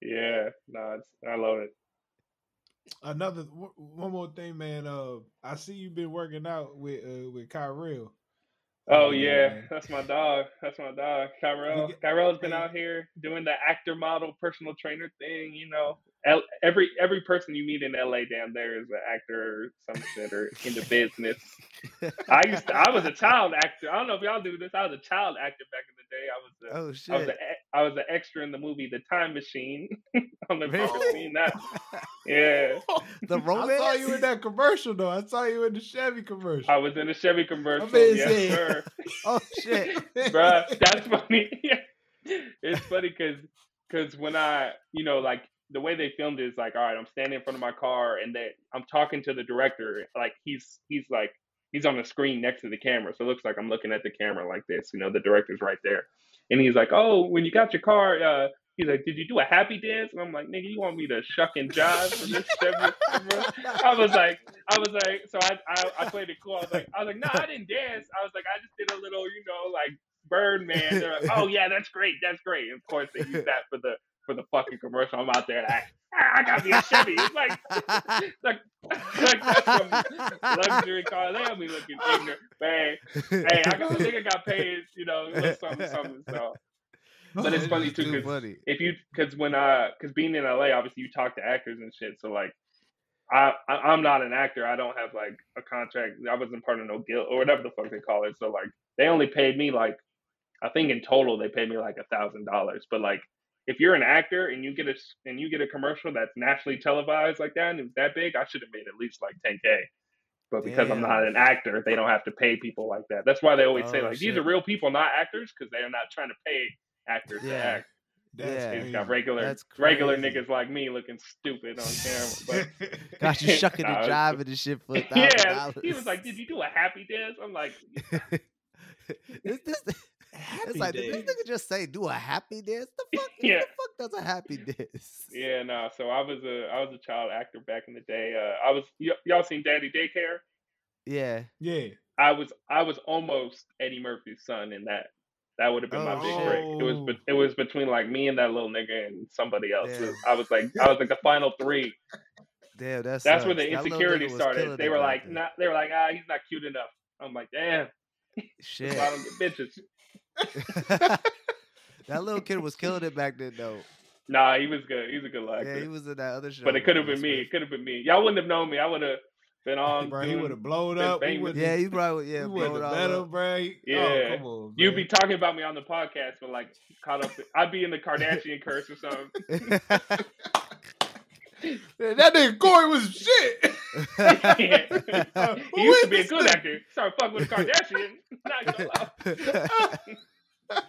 Yeah. No, it's, I love it. Another one more thing, man. Uh, I see you've been working out with uh, with Kyrell. Oh um, yeah, that's my dog. That's my dog. Kyrell. Kyrell's been out here doing the actor model personal trainer thing, you know. L- every every person you meet in L A down there is an actor or some shit or in the business. I used to, I was a child actor. I don't know if y'all do this. I was a child actor back in the day. I was a, oh shit. I was, a, I was an extra in the movie The Time Machine. I don't know if y'all seen that. Yeah. The romance? I saw you in that commercial though. I saw you in the Chevy commercial. I was in the Chevy commercial. Yes, sir. Oh shit, bruh. That's funny. It's funny because because when I you know like. The way they filmed it is like, all right, I'm standing in front of my car and they, I'm talking to the director. Like he's, he's like, he's on the screen next to the camera. So it looks like I'm looking at the camera like this, you know, the director's right there. And he's like, oh, when you got your car, uh, he's like, did you do a happy dance? And I'm like, nigga, you want me to shuck and jive for this? I was like, I was like, so I, I, I played it cool. I was like, I was like, no, I didn't dance. I was like, I just did a little, you know, like Birdman. They're like, oh yeah, that's great. That's great. And of course they use that for the, for the fucking commercial. I'm out there like, ah, I got me a Chevy. It's like, it's like, it's like that's some luxury car. They have me looking ignorant. But hey, hey, I got, nigga got paid, you know, something, something. So, but it's funny too, because if you, because when I, because being in L A, obviously you talk to actors and shit. So like, I, I, I'm not an actor. I don't have like a contract. I wasn't part of no guild or whatever the fuck they call it. So like, they only paid me like, I think in total they paid me like a thousand dollars. But like, if you're an actor and you get a and you get a commercial that's nationally televised like that and it's that big, I should have made at least like ten K. But because Damn. I'm not an actor, they don't have to pay people like that. That's why they always oh, say like shit. These are real people, not actors, because they're not trying to pay actors yeah. to act. Yeah, it's got regular regular niggas like me looking stupid on camera. But got you shucking nah, and jiving and shit for a thousand dollars. Yeah, he was like, "Did you do a happy dance?" I'm like, "Is this?" Happy it's like, did this nigga just say do a happy dance? The fuck, yeah. the fuck does a happy dance? Yeah, no. Nah, so I was a I was a child actor back in the day. Uh, I was y- y'all seen Daddy Daycare? Yeah, yeah. I was I was almost Eddie Murphy's son in that. That would have been oh, my big break. It was be- it was between like me and that little nigga and somebody else. Yeah. I was like I was like the final three. Damn, that's that's where the insecurity started. They were like not. They were like ah, he's not cute enough. I'm like damn. Shit. I don't get bitches. That little kid was killing it back then, though. Nah, he was good. He's a good actor. Yeah, he was in that other show. But it could have been me. It could have been me. Y'all wouldn't have known me. I would have been on. Bro, he would have blown up. Yeah, he probably would. Yeah, blown up, bro. Yeah, oh, come on. You'd be talking about me on the podcast, but like caught up. I'd be in the Kardashian curse or something. Man, that nigga Corey was shit. Yeah. uh, he used to be a good thing? Actor. Started fucking with a Kardashian. Not gonna lie.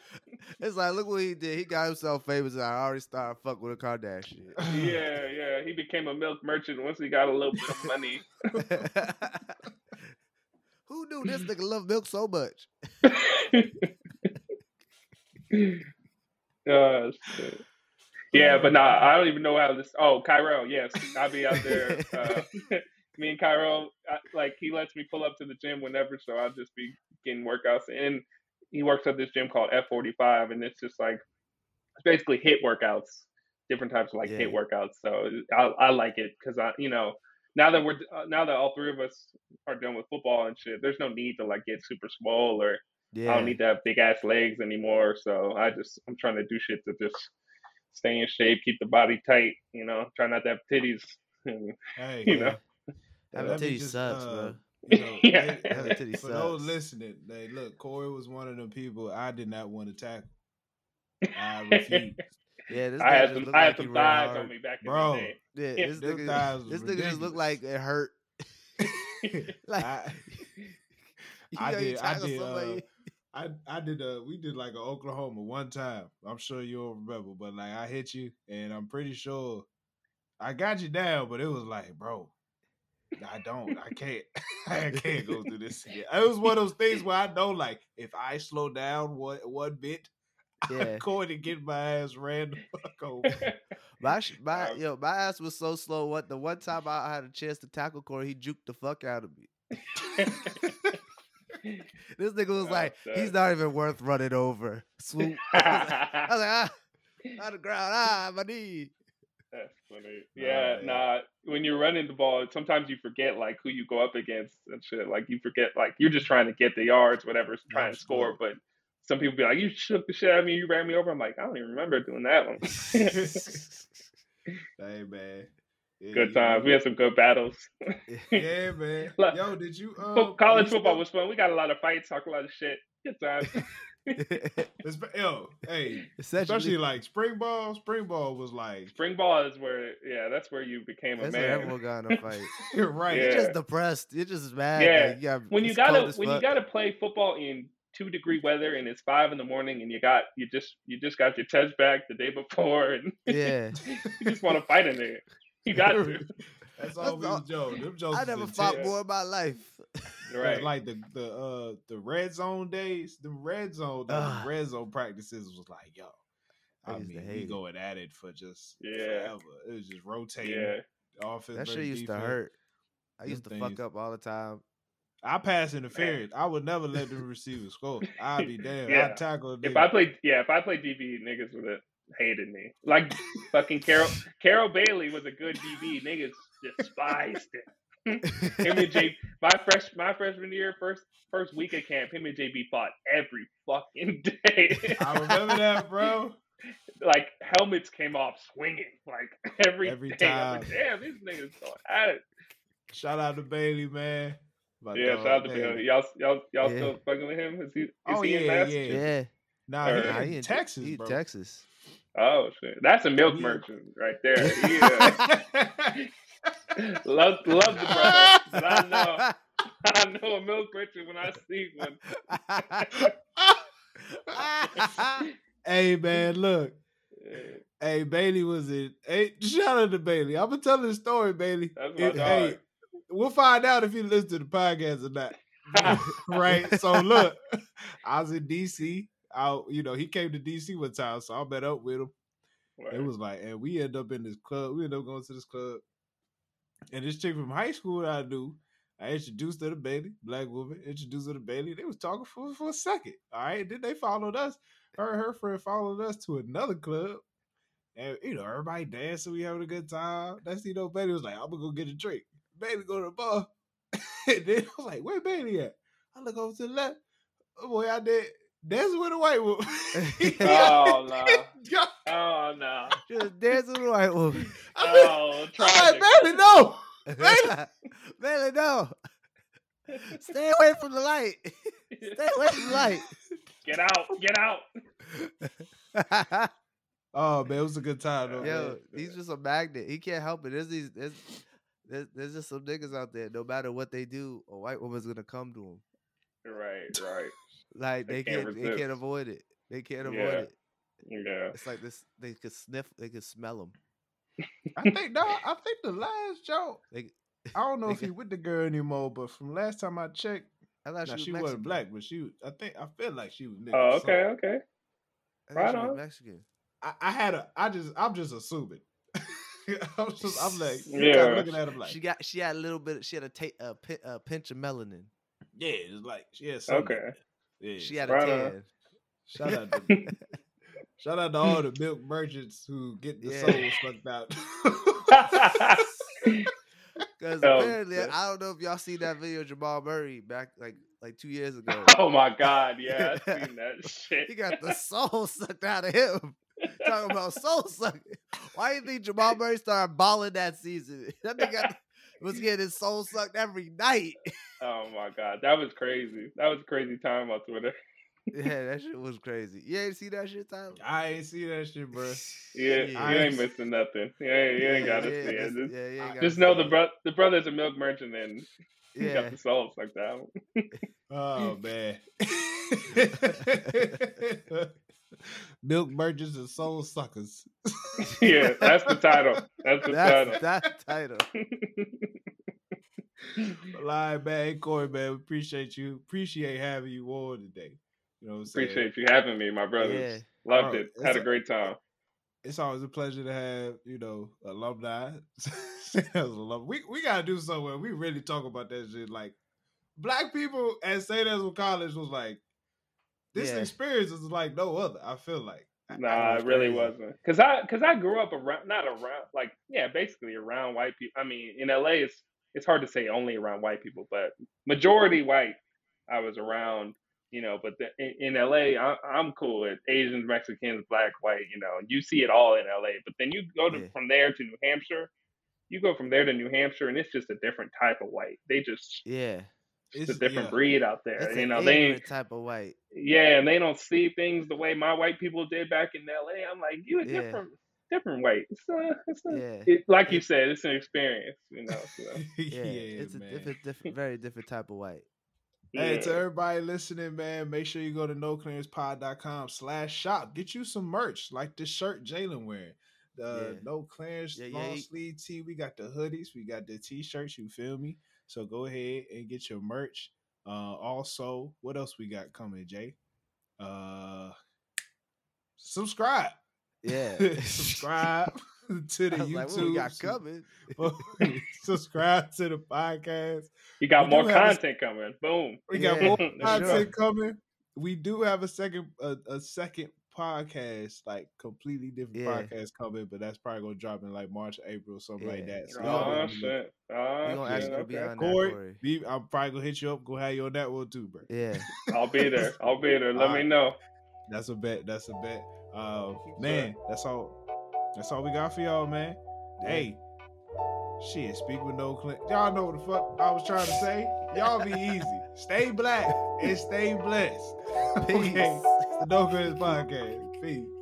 It's like, look what he did. He got himself famous. And I already started fucking with a Kardashian. Yeah, yeah. He became a milk merchant once he got a little bit of money. Who knew this nigga loved milk so much? Oh, shit. Yeah, but nah, I don't even know how this... Oh, K R L, yes. I'll be out there. Uh, me and K R L, I, like, he lets me pull up to the gym whenever, so I'll just be getting workouts. And he works at this gym called F forty-five, and it's just, like, it's basically HIIT workouts, different types of, like, yeah. HIIT workouts. So I, I like it because, I, you know, now that we're now that all three of us are done with football and shit, there's no need to, like, get super swole or yeah. I don't need to have big-ass legs anymore. So I just... I'm trying to do shit to just... stay in shape, keep the body tight, you know, try not to have titties, hey, you know. Having titties just, sucks, uh, bro. You know, yeah. They, having titties for sucks. Those listening, they, look, Corey was one of the people I did not want to tackle. I refused. Yeah, this I had some, I had like some thighs hard. On me back bro, in the day. Yeah, this nigga, this nigga just looked like it hurt. Like, I, I did, I did, uh, I, I did a we did like an Oklahoma one time. I'm sure you'll remember, but like I hit you, and I'm pretty sure I got you down. But it was like, bro, I don't, I can't, I can't go through this again. It was one of those things where I know, like, if I slow down one one bit, yeah. I'm going to get my ass ran the fuck over. My my um, yo, my ass was so slow. What the one time I had a chance to tackle Corey, he juked the fuck out of me. This nigga was oh, like, sorry. He's not even worth running over. Swoop. I was like, I was like ah, on the ground, ah, my knee. That's funny. Yeah, oh, nah. When you're running the ball, sometimes you forget like who you go up against and shit. Like you forget, like you're just trying to get the yards, whatever, trying That's to score. Cool. But some people be like, you shook the shit out of me, you ran me over. I'm like, I don't even remember doing that one. Hey, man. Yeah, good times. Know. We had some good battles. Yeah, man. Like, yo, did you... Um, college football was fun. We got a lot of fights, talk a lot of shit. Good times. Yo, hey, especially like spring ball. Spring ball was like... Spring ball is where, yeah, that's where you became a that's man. That's everyone got in a fight. You're right. Yeah. You're just depressed. You're just mad. Yeah. Like, you got, when you gotta, when you gotta play football in two degree weather and it's five in the morning and you got you just you just got your test back the day before and yeah, you just want to fight in there. You got to. That's always all, Joe. Them jokes I never fought ten. More in my life. Right, like the the uh, the red zone days, the red zone the uh, red zone practices was like, yo, I mean, we going at it for just yeah, forever. It was just rotating. Yeah. Offense. That shit used defense. To hurt. I used Them to things. Fuck up all the time. I pass interference. I would never let the receiver score. I'd be damned. Yeah. I'd tackle a nigga. If I played, yeah, if I played D B, niggas would have hated me. Like fucking Carol Carol Bailey was a good D B. Niggas despised it. Him and J B, my fresh my freshman year, first first week of camp, him and J B fought every fucking day. I remember that, bro. Like helmets came off swinging, like every, every day. Time. Like, damn, these niggas so at it. Shout out to Bailey, man. But yeah, shout out to Bailey. Y'all, y'all, y'all yeah. still fucking with him? Is he? Is oh he yeah, in Massachusetts? Yeah, yeah. Nah, he, nah, he in Texas, he bro. Texas. Oh shit, that's a milk yeah. merchant right there. Yeah. love, love the brother. But I know, I know a milk merchant when I see one. Hey man, look. Hey, Bailey was in. Hey, shout out to Bailey. I'm gonna tell the story, Bailey. That's my it, dog. Hey, we'll find out if you listen to the podcast or not. Right? So look, I was in D C. I, you know, he came to D C one time, so I met up with him. Right. It was like, and we end up in this club. We end up going to this club. And this chick from high school that I knew, I introduced her to Bailey, black woman, introduced her to Bailey. They was talking for, for a second. All right. Then they followed us. Her and her friend followed us to another club. And you know, everybody dancing, we having a good time. That's you know, Bailey was like, I'm gonna go get a drink. Bailey go to the bar. And then I was like, where Bailey at? I look over to the left. Oh boy, I did dancing with a white woman. Oh no. Oh no. Just dancing with a white woman. I mean, oh, tragic. I'm like, Bailey, no. Bailey. Bailey, no. Stay away from the light. Stay away from the light. Get out. Get out. Oh man, it was a good time though. Yo, man. He's just a magnet. He can't help it. There's these there's There's, there's just some niggas out there. No matter what they do, a white woman's gonna come to them. Right, right. Like they, they can't, can't they can't avoid it. They can't avoid yeah. it. Yeah, it's like this. They could sniff. They could smell them. I think no. I think the last joke. They, I don't know if he with the girl anymore, but from last time I checked, I thought now, she, was she wasn't black, but she. Was, I think I feel like she was. Nigga, oh, okay, so. Okay. Right on. Mexican. I, I had a. I just. I'm just assuming. I'm, just, I'm like, yeah. Kind of looking at him like she got, she had a little bit, she had a, ta- a, pin, a pinch of melanin. Yeah, it's like she had something. Okay, yeah. She had Prada. A tan. Shout out, to, shout out to all the milk merchants who get the yeah. soul sucked out. Because oh, apparently, yeah. I don't know if y'all seen that video of Jamal Murray back like like two years ago. Oh my God, yeah, I seen that shit. He got the soul sucked out of him. Talking about soul sucking. Why do you think Jamal Murray started balling that season? That nigga was getting his soul sucked every night. Oh my God, that was crazy. That was a crazy time on Twitter. Yeah, that shit was crazy. You ain't see that shit, Tyler? I ain't see that shit, bro. Yeah, yeah. You ain't missing nothing. You ain't, you ain't yeah, gotta yeah, see it. Just, yeah, you ain't just know the bro- the brother's a milk merchant and yeah. he got the soul sucked out. Oh man. Milk merchants and soul suckers. Yeah, that's the title. That's the that's, title. That title. Live man, hey, Corey, man, we appreciate you. Appreciate having you on today. You know what I'm saying? Appreciate you having me, my brother. Yeah. Loved Bro, it. Had a, a great time. It's always a pleasure to have, you know, alumni. we we gotta do something where we really talk about that shit. Like black people at Saint Anselm College was like. This yeah. experience is like no other. I feel like I, nah, I it really wasn't because I because I grew up around not around like yeah, basically around white people. I mean, in L A, it's it's hard to say only around white people, but majority white. I was around you know, but the, in, in L A, I, I'm cool with Asians, Mexicans, black, white, you know, you see it all in L A. But then you go to, yeah. from there to New Hampshire, you go from there to New Hampshire, and it's just a different type of white. They just, yeah, it's, it's a different yeah. breed out there. It's you know, they type of white. Yeah, and they don't see things the way my white people did back in L A. I'm like, you a yeah. different. different way. It's, a, it's a, yeah. it, like you said, it's an experience, you know. So. yeah, yeah, it's man. a different, different, very different type of white. Yeah. Hey, to everybody listening, man, make sure you go to noclearancepod.com slash shop. Get you some merch, like this shirt Jalen wearing. The yeah. No Clearance yeah, long yeah. sleeve tee. We got the hoodies. We got the t-shirts, you feel me? So go ahead and get your merch. Uh, also, what else we got coming, Jay? Uh, subscribe. Yeah, subscribe to the YouTube. Like, what we got coming? Subscribe to the podcast. You got we more content a, coming. Boom. We got yeah, more content sure. coming. We do have a second, a, a second podcast, like completely different yeah. podcast coming, but that's probably gonna drop in like March, April, something yeah. like that. So oh shit! Oh, we gonna shit. Okay. Be on Corey, that, Corey. Be, I'm probably gonna hit you up. Go have you on that one too, bro. Yeah, I'll be there. I'll be there. Let all me right. know. That's a bet. That's a bet. Uh, man, that's all. That's all we got for y'all, man. Hey, shit. Speak with no Clint. Y'all know what the fuck I was trying to say. Y'all be easy. Stay black and stay blessed. Peace. Okay. The No Clearance Podcast. Peace.